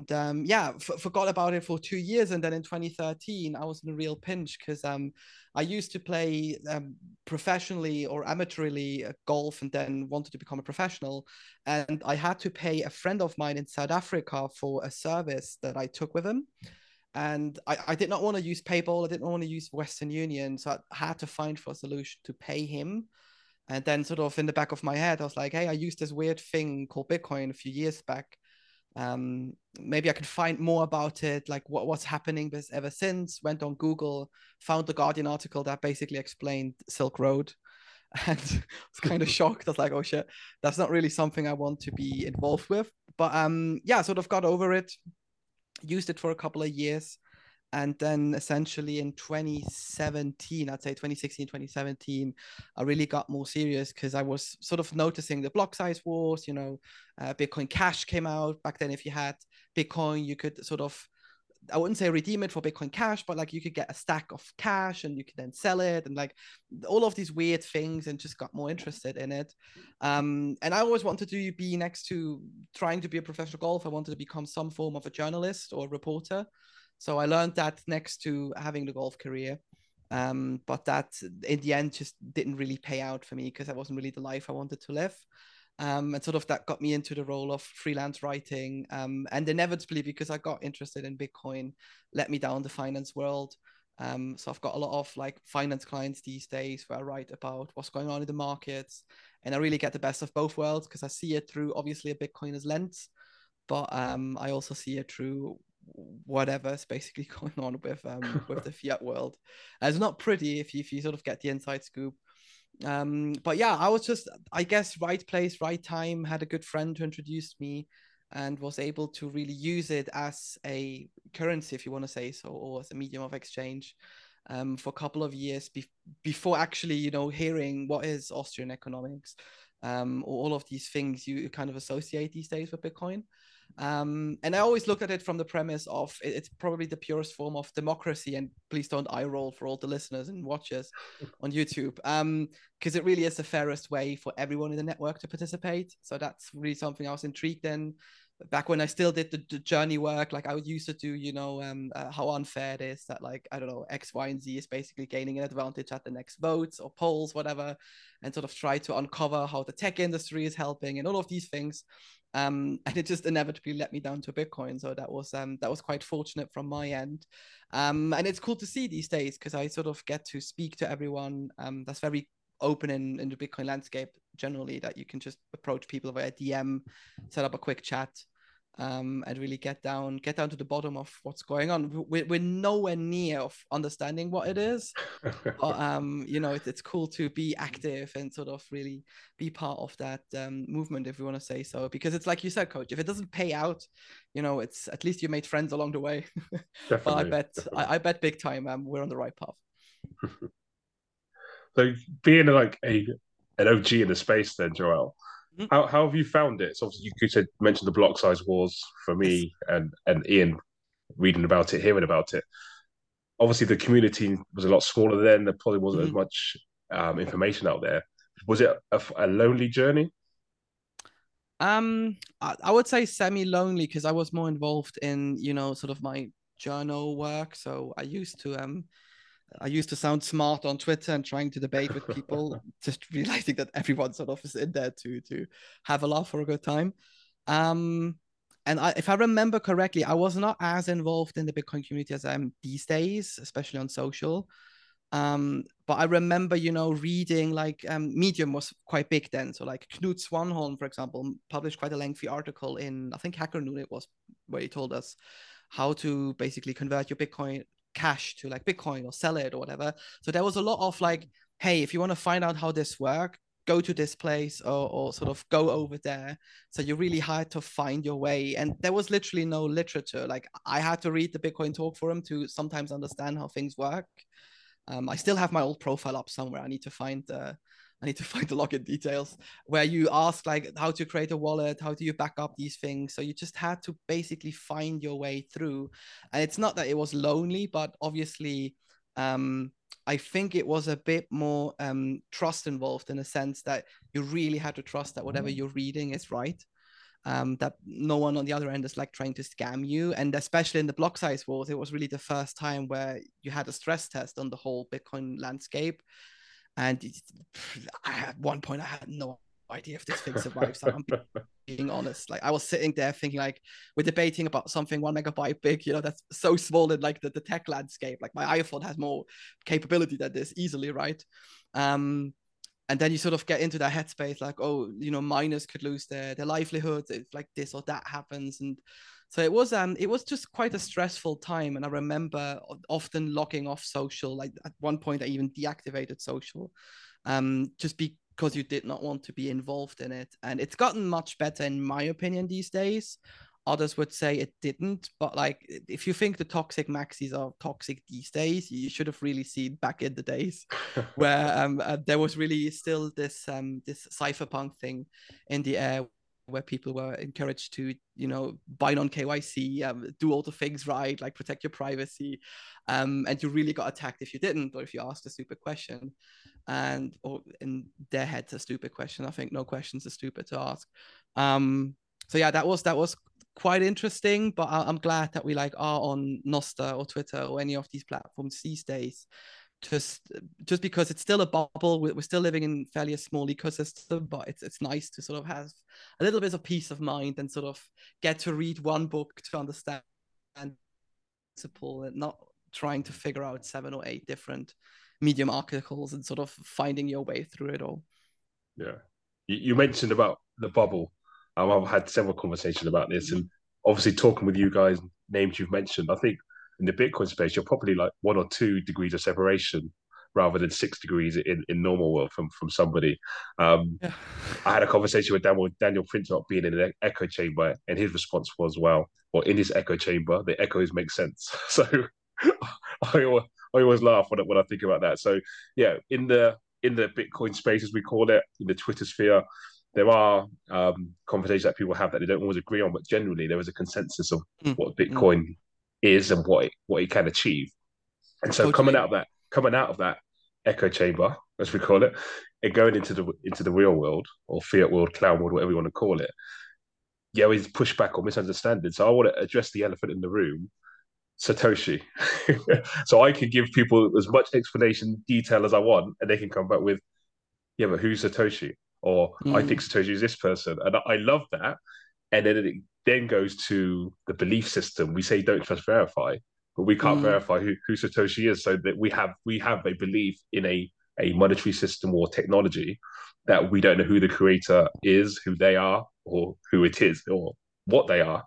forgot about it for 2 years. And then in 2013, I was in a real pinch because I used to play professionally or amateurly golf and then wanted to become a professional. And I had to pay a friend of mine in South Africa for a service that I took with him. And I did not want to use PayPal. I didn't want to use Western Union. So I had to find for a solution to pay him. And then sort of in the back of my head, I was like, hey, I used this weird thing called Bitcoin a few years back. Maybe I could find more about it, what's happening ever since. Went on Google, found the Guardian article that basically explained Silk Road, and was kind of shocked. I was like, oh shit, that's not really something I want to be involved with. But sort of got over it, used it for a couple of years, and then essentially in 2017, I'd say 2016, 2017, I really got more serious because I was sort of noticing the block size wars, Bitcoin Cash came out. Back then, if you had Bitcoin, you could sort of, I wouldn't say redeem it for Bitcoin Cash, but you could get a stack of cash and you could then sell it and all of these weird things, and just got more interested in it. And I always wanted to be, next to trying to be a professional golfer, I wanted to become some form of a journalist or a reporter. So I learned that next to having the golf career, but that in the end just didn't really pay out for me because that wasn't really the life I wanted to live. And sort of that got me into the role of freelance writing, and inevitably, because I got interested in Bitcoin, let me down the finance world. So I've got a lot of finance clients these days where I write about what's going on in the markets, and I really get the best of both worlds because I see it through obviously a Bitcoiner's lens, but I also see it through whatever's basically going on with the fiat world. And it's not pretty if you sort of get the inside scoop. But yeah, I was just, I guess, right place, right time. Had a good friend who introduced me and was able to really use it as a currency, if you want to say so, or as a medium of exchange. for a couple of years before actually, you know, hearing what is Austrian economics, or all of these things you kind of associate these days with Bitcoin. And I always look at it from the premise of it's probably the purest form of democracy. And please don't eye roll for all the listeners and watchers on YouTube, because it really is the fairest way for everyone in the network to participate. So that's really something I was intrigued in. Back when I still did the journey work, like I used to do, you know, how unfair it is that, like, I don't know, X, Y, and Z is basically gaining an advantage at the next votes or polls, whatever, and sort of try to uncover how the tech industry is helping and all of these things. And it just inevitably led me down to Bitcoin. So that was quite fortunate from my end. And it's cool to see these days because I sort of get to speak to everyone. That's very open in the Bitcoin landscape generally, that you can just approach people via DM, set up a quick chat, and really get down to the bottom of what's going on. We're nowhere near of understanding what it is, but you know, it's cool to be active and sort of really be part of that movement, if we want to say so, because it's like you said, Coach, if it doesn't pay out, you know, it's at least you made friends along the way. But I bet big time we're on the right path. So being like an OG in the space then, Joel, how have you found it? So obviously you mentioned the block size wars for me and Ian reading about it, hearing about it. Obviously the community was a lot smaller then. There probably wasn't as much information out there. Was it a lonely journey? I would say semi-lonely, because I was more involved in, you know, sort of my journal work. So I used to sound smart on Twitter and trying to debate with people, just realizing that everyone sort of is in there to have a laugh or a good time. If I remember correctly, I was not as involved in the Bitcoin community as I am these days, especially on social. But I remember, you know, reading like Medium was quite big then. So like Knut Swanholm, for example, published quite a lengthy article in, I think, Hacker Noon it was, where he told us how to basically convert your Bitcoin Cash to like Bitcoin or sell it or whatever. So there was a lot of like, hey, if you want to find out how this works, go to this place or sort of go over there. So you really had to find your way. And there was literally no literature. Like I had to read the Bitcoin Talk Forum to sometimes understand how things work. I still have my old profile up somewhere. I need to find the login details, where you ask like how to create a wallet, how do you back up these things? So you just had to basically find your way through. And it's not that it was lonely, but obviously I think it was a bit more trust involved, in a sense that you really had to trust that whatever you're reading is right. That no one on the other end is like trying to scam you. And especially in the block size wars, it was really the first time where you had a stress test on the whole Bitcoin landscape. And at one point, I had no idea if this thing survives. I'm being honest. Like I was sitting there thinking, like, we're debating about something 1 megabyte big. You know, that's so small in like the tech landscape. Like my iPhone has more capability than this easily, right? And then you sort of get into that headspace, like, oh, you know, miners could lose their livelihoods if like this or that happens. And so it was just quite a stressful time. And I remember often logging off social. Like at one point, I even deactivated social, just because you did not want to be involved in it. And it's gotten much better, in my opinion, these days. Others would say it didn't. But like, if you think the toxic maxis are toxic these days, you should have really seen back in the days where there was really still this cypherpunk thing in the air, where people were encouraged to, you know, buy non-KYC, do all the things right, like protect your privacy. And you really got attacked if you didn't, or if you asked a stupid question. Or in their heads, a stupid question. I think no questions are stupid to ask. So yeah, that was quite interesting, but I'm glad that we like are on Noster or Twitter or any of these platforms these days, just because it's still a bubble. We're still living in fairly a small ecosystem, but it's nice to sort of have a little bit of peace of mind and sort of get to read one book to understand and principle, and not trying to figure out 7 or 8 different Medium articles and sort of finding your way through it all. Yeah, you mentioned about the bubble. I've had several conversations about this, and obviously talking with you guys, names you've mentioned, I think in the Bitcoin space, you're probably like 1 or 2 degrees of separation rather than 6 degrees in normal world from somebody. I had a conversation with Daniel Prince about being in an echo chamber, and his response was, well, in this echo chamber, the echoes make sense. So I I always laugh when I think about that. So yeah, in the Bitcoin space, as we call it, in the Twitter sphere, there are conversations that people have that they don't always agree on, but generally there is a consensus of what Bitcoin is and what it can achieve. And so coming out of that echo chamber, as we call it, and going into the real world or fiat world, clown world, whatever you want to call it, yeah, is pushback or misunderstanding. So I want to address the elephant in the room, Satoshi. So I can give people as much explanation, detail as I want, and they can come back with, yeah, but who's Satoshi? Or I think Satoshi is this person. And I love that. And then it then goes to the belief system. We say don't trust, verify, but we can't verify who Satoshi is. So that we have a belief in a monetary system or technology that we don't know who the creator is, who they are, or who it is, or what they are.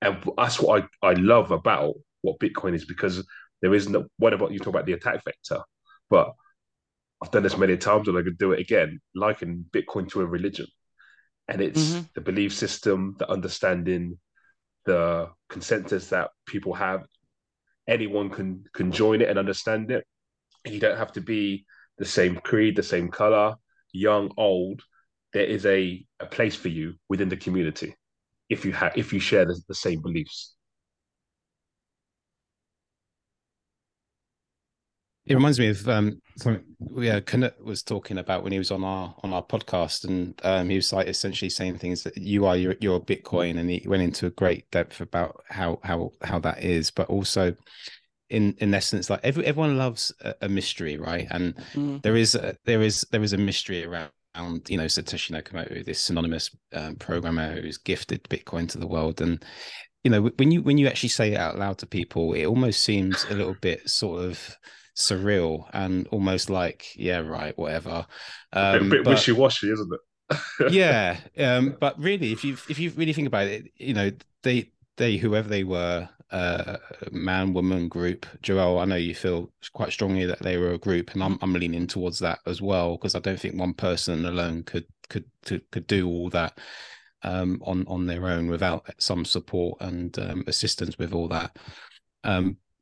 And that's what I love about what Bitcoin is, because there isn't what about you talk about the attack vector, but I've done this many times and I could do it again, liken Bitcoin to a religion. And it's the belief system, the understanding, the consensus that people have. Anyone can join it and understand it. And you don't have to be the same creed, the same color, young, old. There is a place for you within the community if you share the same beliefs. It reminds me of something Knut was talking about when he was on our podcast, and he was like essentially saying things that you are your Bitcoin, and he went into a great depth about how that is, but also in essence, like everyone loves a mystery, right? And there is a mystery around. And you know, Satoshi Nakamoto, this synonymous programmer who's gifted Bitcoin to the world, and you know, when you actually say it out loud to people, it almost seems a little bit sort of surreal and almost like, yeah, right, whatever. A bit wishy washy, isn't it? Yeah, but really, if you really think about it, you know, they whoever they were, man, woman, group. Joelle, I know you feel quite strongly that they were a group, and I'm leaning towards that as well, because I don't think one person alone could do all that on their own without some support and assistance with all that.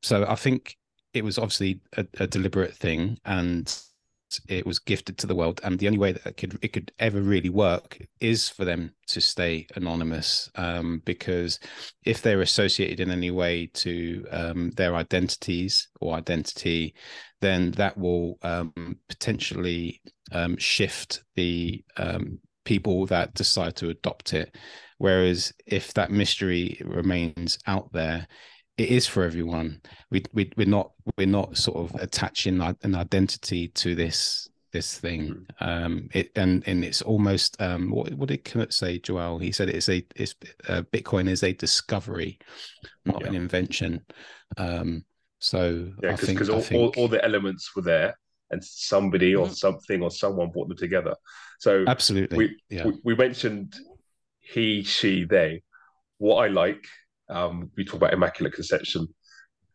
So I think it was obviously a deliberate thing, and it was gifted to the world. And the only way that it could ever really work is for them to stay anonymous, because if they're associated in any way to their identities or identity, then that will potentially shift the people that decide to adopt it. Whereas if that mystery remains out there, it is for everyone. We're not sort of attaching an identity to this thing. And it's almost what did Knut say, Joel? He said Bitcoin is a discovery, not an invention. So yeah, because all the elements were there, and somebody or something or someone brought them together. So absolutely, we mentioned he, she, they. What I like. We talk about immaculate conception.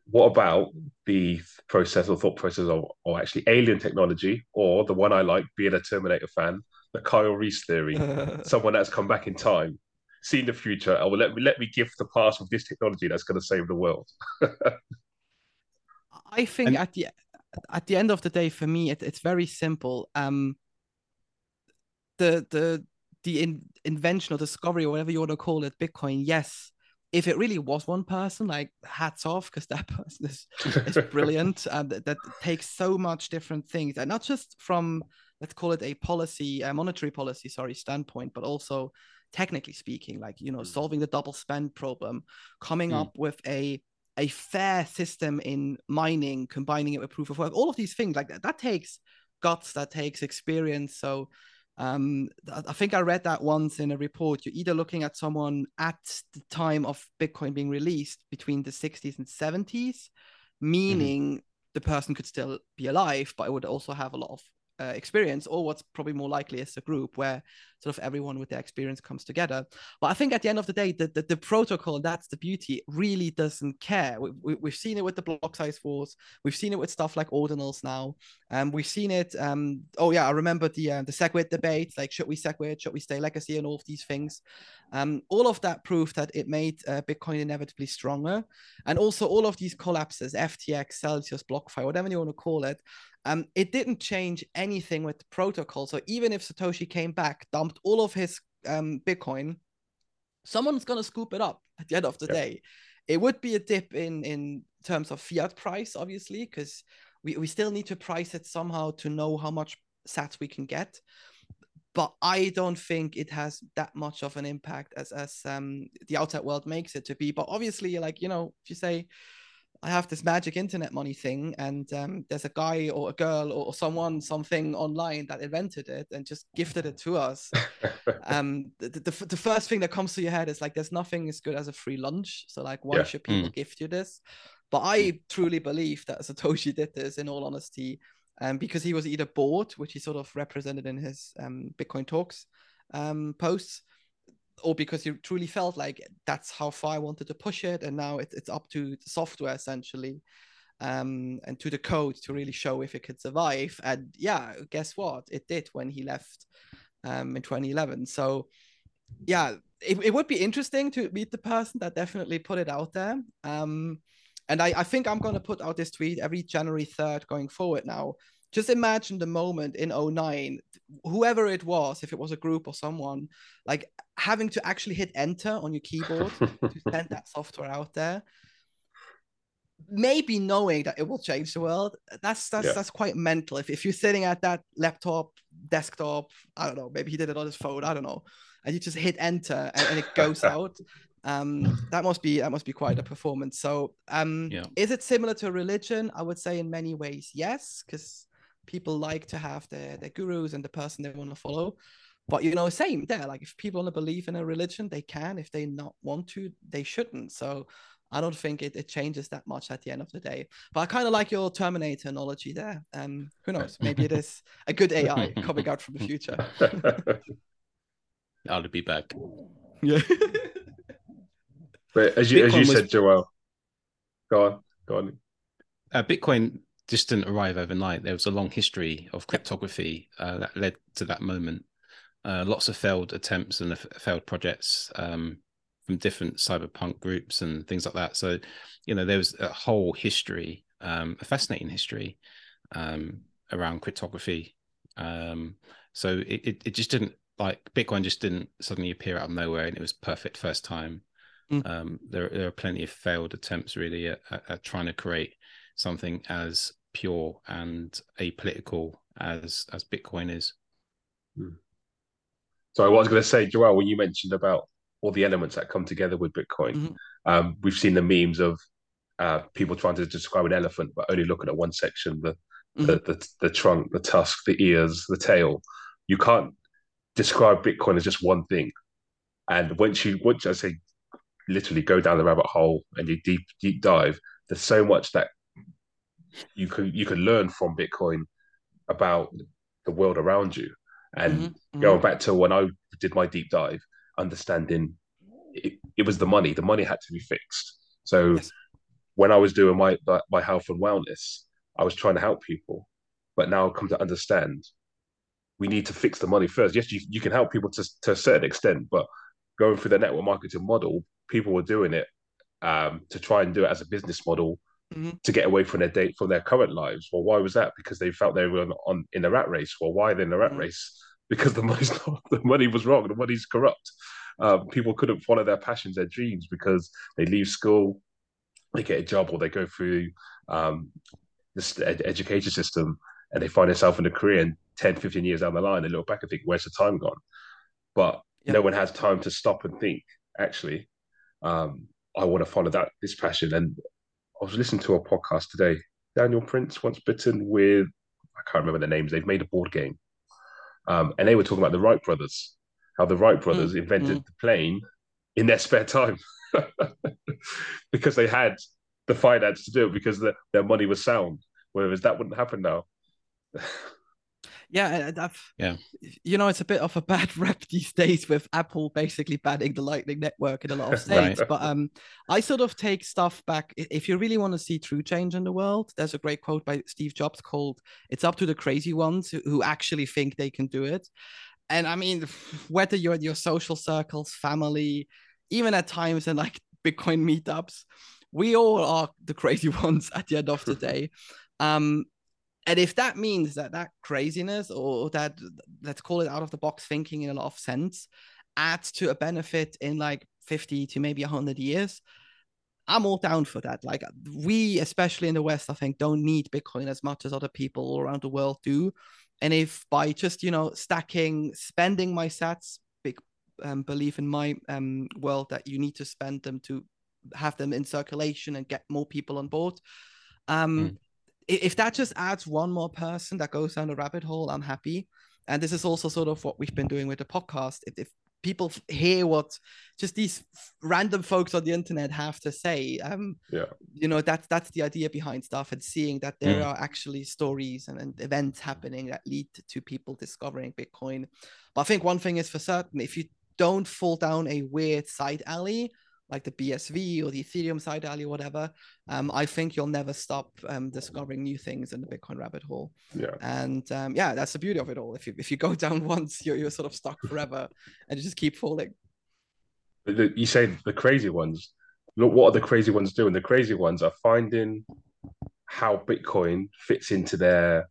What about the process or thought process or actually alien technology, or the one I like, being a Terminator fan, the Kyle Reese theory, someone that's come back in time, seen the future, and will let me gift the past with this technology that's going to save the world. I think at the end of the day, for me, it's very simple. The invention or discovery or whatever you want to call it, Bitcoin, yes. If it really was one person, like, hats off, because that person is brilliant. That takes so much different things, and not just from, let's call it a monetary policy standpoint, but also technically speaking, like, you know, solving the double spend problem, coming up with a fair system in mining, combining it with proof of work, all of these things like that takes guts, that takes experience. So I think I read that once in a report. You're either looking at someone at the time of Bitcoin being released between the 60s and 70s, meaning the person could still be alive, but it would also have a lot of experience, or what's probably more likely is a group where sort of everyone with their experience comes together. But I think at the end of the day, the protocol, that's the beauty, really doesn't care. We've seen it with the block size wars. We've seen it with stuff like ordinals now. We've seen it. Oh yeah, I remember the SegWit debate, like should we SegWit, should we stay legacy, and all of these things. All of that proved that it made Bitcoin inevitably stronger. And also all of these collapses, FTX, Celsius, BlockFi, whatever you want to call it, it didn't change anything with the protocol. So even if Satoshi came back, dumped all of his Bitcoin, someone's going to scoop it up at the end of the day. It would be a dip in terms of fiat price, obviously, because we still need to price it somehow to know how much sats we can get. But I don't think it has that much of an impact as the outside world makes it to be. But obviously, like, you know, if you say, I have this magic internet money thing, and there's a guy or a girl or something online that invented it and just gifted it to us. The first thing that comes to your head is like, there's nothing as good as a free lunch. So like, why should people gift you this? But I truly believe that Satoshi did this, in all honesty, because he was either bored, which he sort of represented in his Bitcoin Talks posts, or because you truly felt like that's how far I wanted to push it. And now it's up to the software, essentially, and to the code to really show if it could survive. And yeah, guess what? It did when he left in 2011. So yeah, it would be interesting to meet the person that definitely put it out there. And I think I'm going to put out this tweet every January 3rd going forward now. Just imagine the moment in 2009, whoever it was, if it was a group or someone, like having to actually hit enter on your keyboard to send that software out there. Maybe knowing that it will change the world, that's quite mental. If you're sitting at that laptop, desktop, I don't know, maybe he did it on his phone, I don't know, and you just hit enter and it goes out. That must be quite a performance. So is it similar to religion? I would say in many ways, yes, because people like to have their gurus and the person they want to follow. But, you know, same there. Like if people want to believe in a religion, they can. If they not want to, they shouldn't. So I don't think it changes that much at the end of the day. But I kind of like your Terminator analogy there. Who knows? Maybe it is a good AI coming out from the future. I'll be back. Yeah. But as you said, Joel, go on. Bitcoin just didn't arrive overnight. There was a long history of cryptography that led to that moment. Lots of failed attempts and failed projects from different cyberpunk groups and things like that. So, you know, there was a whole history, a fascinating history around cryptography. So it just didn't, like, Bitcoin just didn't suddenly appear out of nowhere and it was perfect first time. There are plenty of failed attempts really at trying to create something as pure and apolitical as Bitcoin is. So what I was going to say, Joel, when you mentioned about all the elements that come together with Bitcoin, we've seen the memes of people trying to describe an elephant but only looking at one section, the trunk, the tusk, the ears, the tail. You can't describe Bitcoin as just one thing. And once I say literally go down the rabbit hole and you deep dive, there's so much that you can learn from Bitcoin about the world around you. And going back to when I did my deep dive, understanding it was the money had to be fixed. So when I was doing my health and wellness, I was trying to help people, but now I've come to understand we need to fix the money first. Yes, you can help people to a certain extent, but going through the network marketing model, people were doing it to try and do it as a business model to get away from their current lives. Well, why was that? Because they felt they were in the rat race. Well, why are they in the rat race? Because the money was wrong. The money's corrupt. People couldn't follow their passions, their dreams, because they leave school, they get a job, or they go through this education system and they find themselves in a career, and 10, 15 years down the line, they look back and think, where's the time gone? But no one has time to stop and think, actually, I want to follow this passion. And I was listening to a podcast today, Daniel Prince, Once Bitten, with, I can't remember the names, they've made a board game. And they were talking about the Wright brothers, how the Wright brothers invented the plane in their spare time because they had the finance to do it, because their money was sound, whereas that wouldn't happen now. Yeah, you know, it's a bit of a bad rep these days with Apple basically banning the Lightning Network in a lot of states. Right. But I sort of take stuff back. If you really want to see true change in the world, there's a great quote by Steve Jobs called, "It's up to the crazy ones who actually think they can do it." And I mean, whether you're in your social circles, family, even at times in like Bitcoin meetups, we all are the crazy ones at the end of the day. And if that means that that craziness, or that, let's call it out of the box thinking in a lot of sense, adds to a benefit in like 50 to maybe 100 years, I'm all down for that. Like, we, especially in the West, I think, don't need Bitcoin as much as other people all around the world do. And if by just, you know, stacking, spending my sats, big belief in my world that you need to spend them to have them in circulation and get more people on board. If that just adds one more person that goes down the rabbit hole, I'm happy. And this is also sort of what we've been doing with the podcast. If people hear what just these random folks on the internet have to say, you know, that's the idea behind stuff, and seeing that there are actually stories and events happening that lead to people discovering Bitcoin. But I think one thing is for certain, if you don't fall down a weird side alley, like the BSV or the Ethereum side alley, whatever, I think you'll never stop discovering new things in the Bitcoin rabbit hole. Yeah. And yeah, that's the beauty of it all. If you go down once, you're sort of stuck forever and you just keep falling. You say the crazy ones. Look, what are the crazy ones doing? The crazy ones are finding how Bitcoin fits into their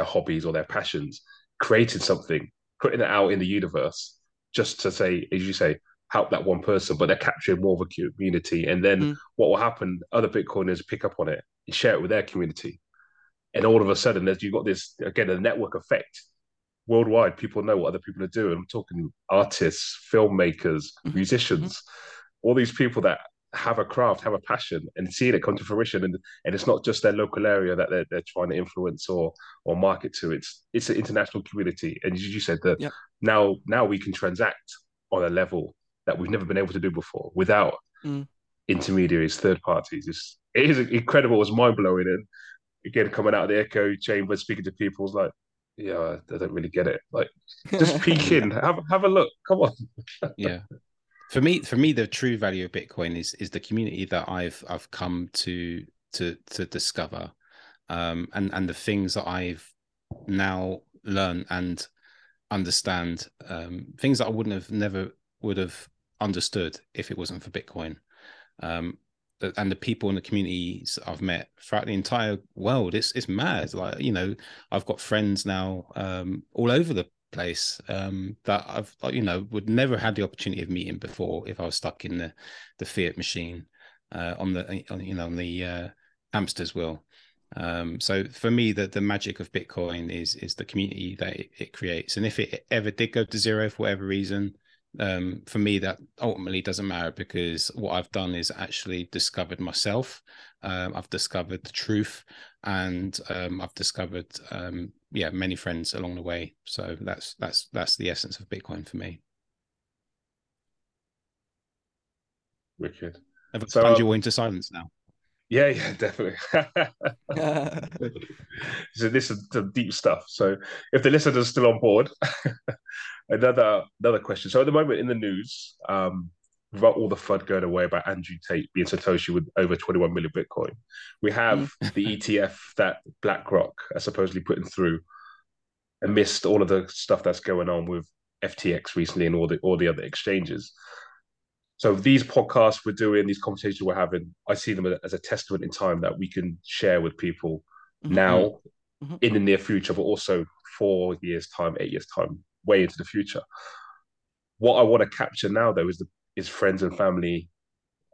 hobbies or their passions, creating something, putting it out in the universe, just to say, as you say, help that one person, but they're capturing more of a community. And then what will happen, other Bitcoiners pick up on it and share it with their community. And all of a sudden, you've got this, again, a network effect. Worldwide, people know what other people are doing. I'm talking artists, filmmakers, musicians, all these people that have a craft, have a passion, and seeing it come to fruition. And it's not just their local area that they're trying to influence or market to. It's an international community. And as you said, that now we can transact on a level that we've never been able to do before without intermediaries, third parties. It is incredible. It was mind-blowing. And again, coming out of the echo chamber, speaking to people, was like, yeah, I don't really get it. Like, just peek in, have a look. Come on. Yeah. For me, the true value of Bitcoin is the community that I've come to discover, and the things that I've now learned and understand, things that I would have understood if it wasn't for Bitcoin, and the people in the communities I've met throughout the entire world. It's mad. Like, you know, I've got friends now all over the place that I've, you know, would never have had the opportunity of meeting before if I was stuck in the fiat machine on the hamster's wheel. So for me, the magic of Bitcoin is the community that it creates. And if it ever did go to zero for whatever reason, for me, that ultimately doesn't matter, because what I've done is actually discovered myself. I've discovered the truth, and I've discovered many friends along the way. So that's the essence of Bitcoin for me. Wicked. I've plunged you into silence now. Yeah, definitely. So this is the deep stuff. So if the listeners are still on board, another question. So at the moment in the news, about all the FUD going away about Andrew Tate being Satoshi with over 21 million Bitcoin, we have the ETF that BlackRock are supposedly putting through amidst all of the stuff that's going on with FTX recently and all the other exchanges. So these podcasts we're doing, these conversations we're having, I see them as a testament in time that we can share with people now, in the near future, but also 4 years' time, 8 years' time, way into the future. What I want to capture now, though, is friends and family.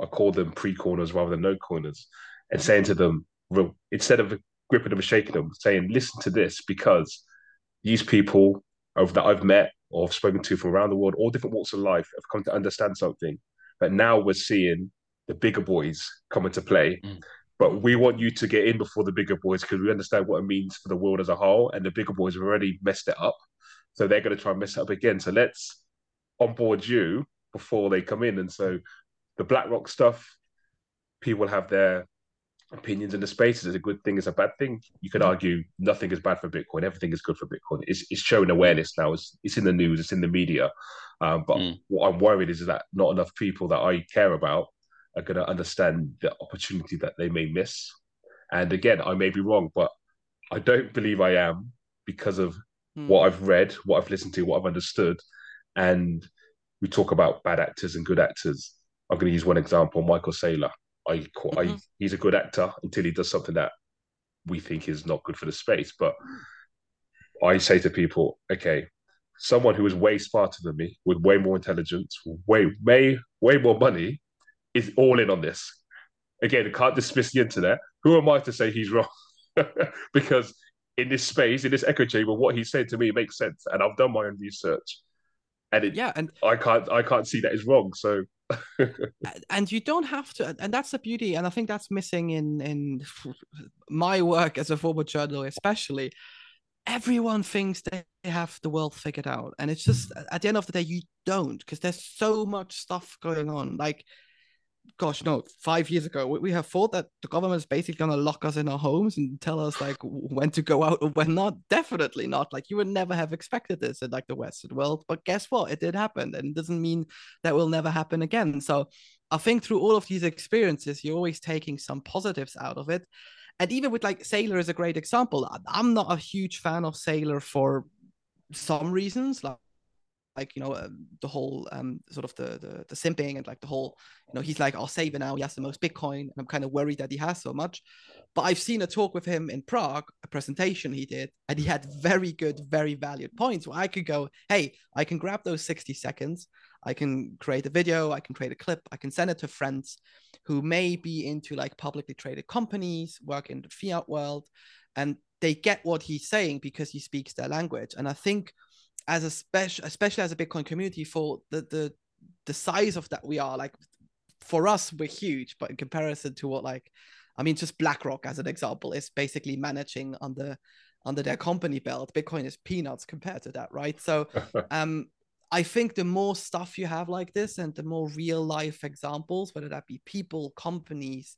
I call them pre-corners rather than no-corners, and saying to them, instead of gripping them and shaking them, saying, listen to this, because these people that I've met or I've spoken to from around the world, all different walks of life, have come to understand something. But now we're seeing the bigger boys come into play. But we want you to get in before the bigger boys, because we understand what it means for the world as a whole. And the bigger boys have already messed it up, so they're going to try and mess it up again. So let's onboard you before they come in. And so the BlackRock stuff, people have their opinions in the space is a good thing, is a bad thing. You could argue nothing is bad for Bitcoin. Everything is good for Bitcoin. It's showing awareness now. It's in the news. It's in the media. What I'm worried is that not enough people that I care about are going to understand the opportunity that they may miss. And again, I may be wrong, but I don't believe I am because of what I've read, what I've listened to, what I've understood. And we talk about bad actors and good actors. I'm going to use one example, Michael Saylor. He's a good actor until he does something that we think is not good for the space. But I say to people, okay, someone who is way smarter than me, with way more intelligence, way more money, is all in on this. Again, I can't dismiss the internet. Who am I to say he's wrong? Because in this space, in this echo chamber, what he said to me makes sense, and I've done my own research. And I can't see that is wrong. So. And you don't have to, and that's the beauty, and I think that's missing in my work as a former journalist, especially. Everyone thinks they have the world figured out, and it's just at the end of the day you don't, because there's so much stuff going on. Like, gosh, no, 5 years ago we have thought that the government's basically going to lock us in our homes and tell us like when to go out or when not. Definitely not. Like, you would never have expected this in like the Western world, but guess what? It did happen, and it doesn't mean that will never happen again. So I think through all of these experiences, you're always taking some positives out of it. And even with like Saylor is a great example. I'm not a huge fan of Saylor for some reasons, like you know, the whole sort of the simping and like the whole, you know, he's like, I'll save it now. He has the most Bitcoin, and I'm kind of worried that he has so much. But I've seen a talk with him in Prague, a presentation he did, and he had very good, very valued points where I could go, hey, I can grab those 60 seconds. I can create a video. I can create a clip. I can send it to friends who may be into like publicly traded companies, work in the fiat world, and they get what he's saying because he speaks their language. And I think, as especially as a Bitcoin community, for the size of that we are, like for us we're huge, but in comparison to what, like, I mean, just BlackRock as an example is basically managing under their company belt. Bitcoin is peanuts compared to that, right? So I think the more stuff you have like this, and the more real life examples, whether that be people, companies,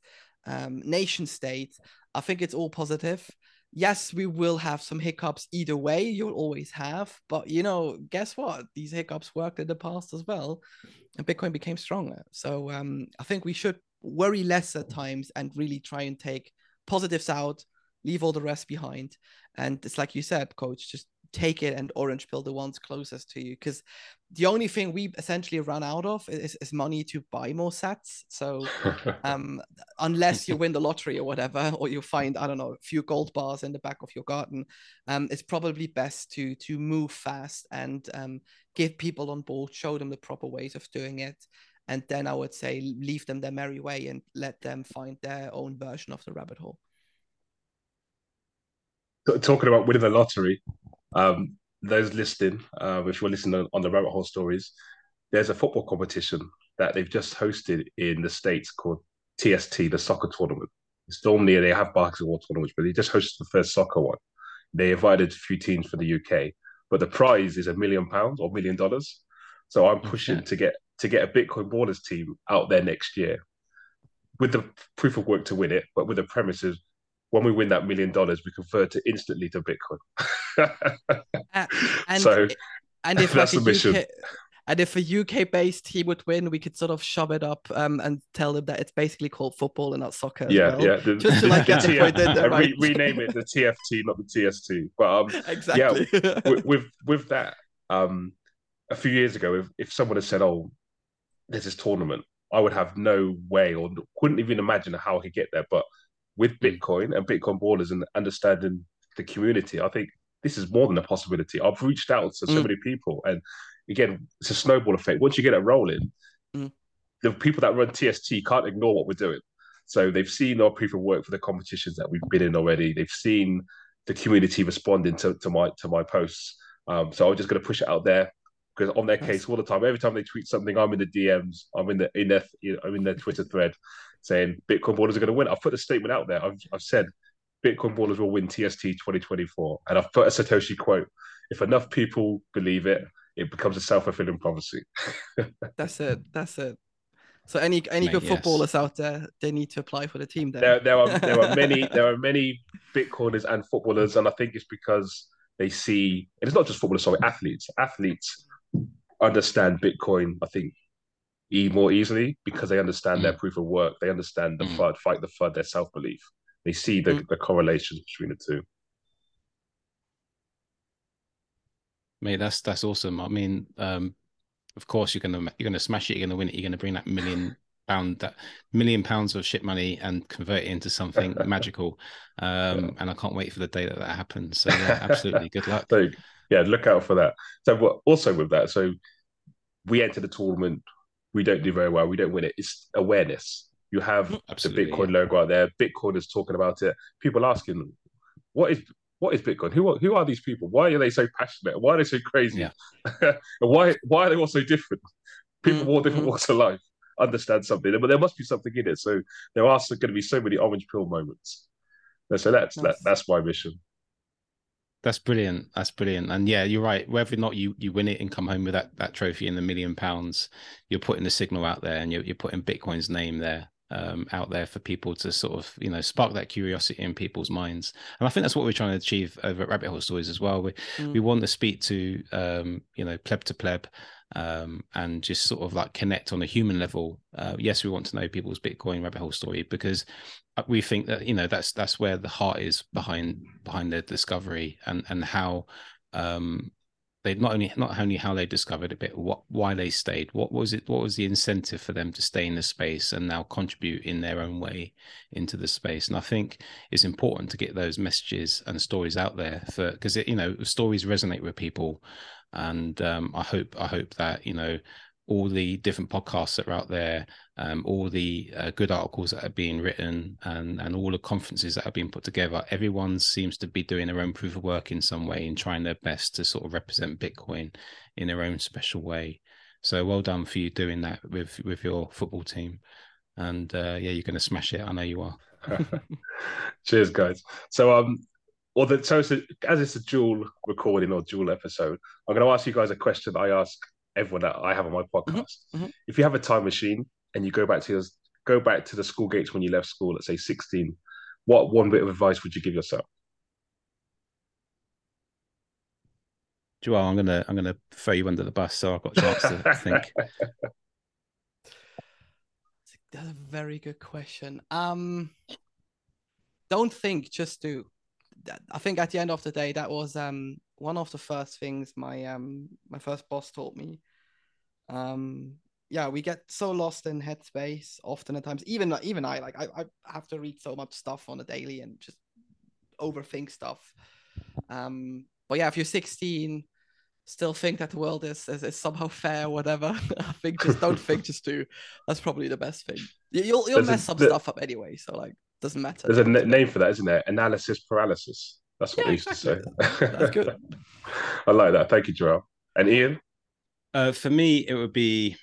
nation states, I think it's all positive. Yes, we will have some hiccups either way, you'll always have, but you know, guess what? These hiccups worked in the past as well, and Bitcoin became stronger. So I think we should worry less at times and really try and take positives out, leave all the rest behind. And it's like you said, coach, just take it and orange pill the ones closest to you, because the only thing we essentially run out of is money to buy more sats. So unless you win the lottery or whatever, or you find, I don't know, a few gold bars in the back of your garden, it's probably best to move fast and get people on board, show them the proper ways of doing it. And then I would say leave them their merry way and let them find their own version of the rabbit hole. Talking about winning the lottery, those listening, if you're listening on the Rabbit Hole Stories, there's a football competition that they've just hosted in the States called TST, the soccer tournament. It's normally, they have basketball tournaments, but they just hosted the first soccer one. They invited a few teams from the UK, but the prize is £1 million or $1 million. So I'm pushing to get a Bitcoin Ballers team out there next year with the proof of work to win it, but with the premises, when we win that $1 million, we convert it instantly to Bitcoin. And if a UK-based team would win, we could sort of shove it up and tell them that it's basically called football and not soccer. Rename it the TFT, not the TST. But exactly. Yeah, with that, a few years ago, if someone had said, "Oh, there's this tournament," I would have no way or couldn't even imagine how I could get there, but with Bitcoin and Bitcoin Ballers and understanding the community, I think this is more than a possibility. I've reached out to so many people. And again, it's a snowball effect. Once you get it rolling, the people that run TST can't ignore what we're doing. So they've seen our proof of work for the competitions that we've been in already. They've seen the community responding to my posts. So I'm just going to push it out there, because on their case all the time, every time they tweet something, I'm in the DMs, I'm in their Twitter thread saying Bitcoin Ballers are going to win. I've put a statement out there. I've said Bitcoin Ballers will win TST 2024. And I've put a Satoshi quote. If enough people believe it, it becomes a self-fulfilling prophecy. That's it. So any good footballers out there, they need to apply for the team. Then. There are many Bitcoiners and footballers, and I think it's because they see, and it's not just footballers, sorry, athletes. Athletes understand Bitcoin, I think, more easily because they understand their proof of work. They understand the FUD, fight the FUD, their self belief. They see the correlations between the two. Mate, that's awesome. I mean, of course you're gonna smash it. You're gonna win it. You're gonna bring that £1 million of shit money and convert it into something magical. And I can't wait for the day that happens. So yeah, absolutely, good luck. So, yeah, look out for that. So also with that, so we enter the tournament. We don't do very well. We don't win it. It's awareness. You have absolutely, the Bitcoin logo out there. Bitcoin is talking about it. People asking them, what is Bitcoin? Who are these people? Why are they so passionate? Why are they so crazy? Yeah. And why are they all so different? People all different walks of life understand something, but there must be something in it. So there are going to be so many orange pill moments. And so that's my mission. That's brilliant. That's brilliant. And yeah, you're right. Whether or not you win it and come home with that trophy and the £1 million, you're putting the signal out there, and you're putting Bitcoin's name there. Out there for people to sort of, spark that curiosity in people's minds. And I think that's what we're trying to achieve over at Rabbit Hole Stories as well. We want to speak to, pleb to pleb, and just sort of like connect on a human level. Yes, we want to know people's Bitcoin Rabbit Hole story, because we think that, that's where the heart is behind their discovery, and how, they not only how they discovered it, but why they stayed. What was the incentive for them to stay in the space and now contribute in their own way into the space? And I think it's important to get those messages and stories out there, because stories resonate with people. And I hope that all the different podcasts that are out there, all the good articles that are being written, and all the conferences that have been put together, everyone seems to be doing their own proof of work in some way and trying their best to sort of represent Bitcoin in their own special way. So well done for you doing that with your football team. And you're going to smash it. I know you are. Cheers, guys. So as it's a dual recording or dual episode, I'm going to ask you guys a question that I ask everyone that I have on my podcast. Mm-hmm. If you have a time machine and you go back to the school gates when you left school at say 16, what one bit of advice would you give yourself? Joel, I'm gonna throw you under the bus, so I've got a chance to think. That's a very good question. Don't think, just do. I think at the end of the day, that was one of the first things my first boss taught me. We get so lost in headspace often at times. Even I have to read so much stuff on a daily and just overthink stuff. But yeah, if you're 16, still think that the world is somehow fair, whatever. I think just don't think, just do. That's probably the best thing. You'll mess some stuff up anyway, so doesn't matter. There's a name for that, isn't there? Analysis paralysis. That's what they used to say. That's good. I like that. Thank you, Joel. And Ian? For me, it would be,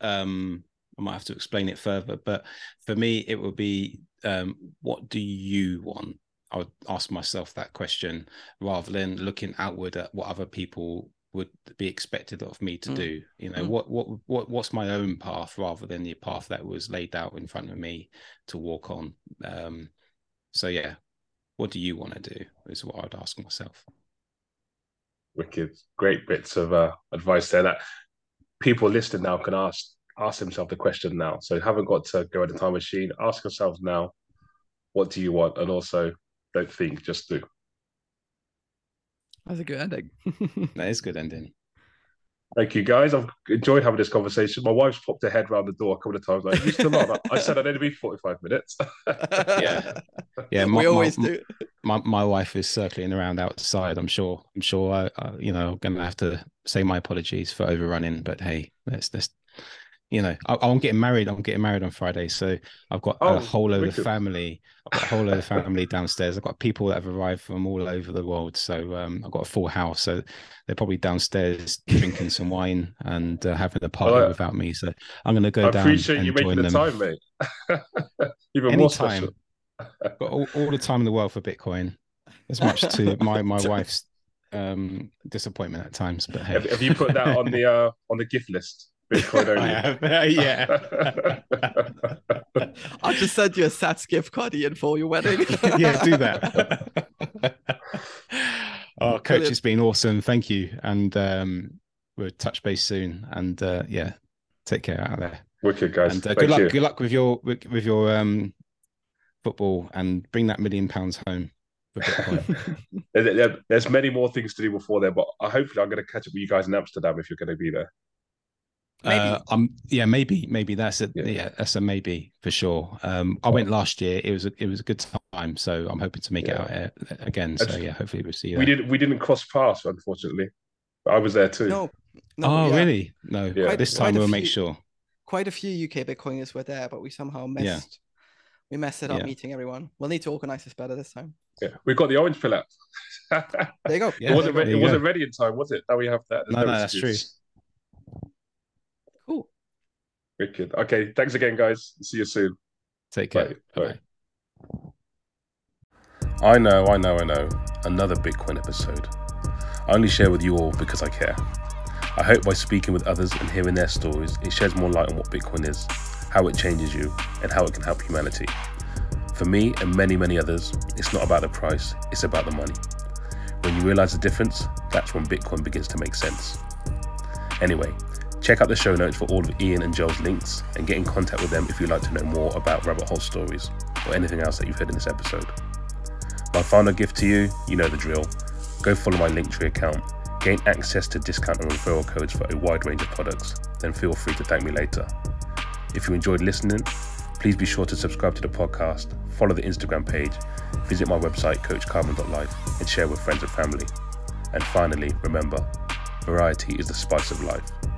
I might have to explain it further, but for me, it would be, what do you want? I would ask myself that question rather than looking outward at what other people would be expected of me to do. What's my own path rather than the path that was laid out in front of me to walk on. So yeah, what do you want to do is what I'd ask myself. Wicked, great bits of advice there that people listening now can ask themselves the question now. So you haven't got to go in the time machine. Ask yourselves now, what do you want? And also, don't think, just do. That's a good ending. That is a good ending. Thank you, guys. I've enjoyed having this conversation. My wife's popped her head round the door a couple of times. Like, you still on? I said I'd only be 45 minutes. Yeah. We always do. My wife is circling around outside. I'm sure. I'm going to have to say my apologies for overrunning. But hey, let's. I'm getting married on Friday, so I've got a whole load of family. I've got a whole load of family downstairs. I've got people that have arrived from all over the world, so I've got a full house. So they're probably downstairs drinking some wine and having a party without me. So I'm going to go down. I appreciate you making the time, mate. Even more special. I've got all the time in the world for Bitcoin, as much to my wife's disappointment at times. But hey. Have you put that on the gift list? Bitcoin only. I have, yeah. I'll just send you a Sats gift card, Ian, for your wedding. Yeah, do that. Oh, coach, it's been awesome. Thank you. And we'll touch base soon. And yeah, take care out there. Wicked, guys. And, good luck. You. Good luck with your football, and bring that £1 million home. There's many more things to do before there, but hopefully I'm going to catch up with you guys in Amsterdam if you're going to be there. Maybe that's it. Yeah, that's a maybe for sure. I went last year. It was a good time, so I'm hoping to make it out again. So yeah, hopefully we'll see you. We didn't cross paths, unfortunately. But I was there too. No. Really? No. Yeah. This time we'll make sure. Quite a few UK Bitcoiners were there, but we somehow missed. Yeah. We messed it up meeting everyone. We'll need to organise this better this time. Yeah, we've got the orange pill out. There you go. Yeah, it wasn't ready in time, was it? Now we have that. No, that's true. Cool. Wicked. Okay, thanks again, guys. See you soon. Take care. Bye. Bye. I know. Another Bitcoin episode. I only share with you all because I care. I hope by speaking with others and hearing their stories, it sheds more light on what Bitcoin is, how it changes you, and how it can help humanity. For me and many, many others, it's not about the price, it's about the money. When you realize the difference, that's when Bitcoin begins to make sense. Anyway, check out the show notes for all of Ian and Joel's links, and get in contact with them if you'd like to know more about Rabbit Hole Stories or anything else that you've heard in this episode. My final gift to you, you know the drill. Go follow my Linktree account, gain access to discount and referral codes for a wide range of products, then feel free to thank me later. If you enjoyed listening, please be sure to subscribe to the podcast, follow the Instagram page, visit my website coachcarbon.life, and share with friends and family. And finally, remember, variety is the spice of life.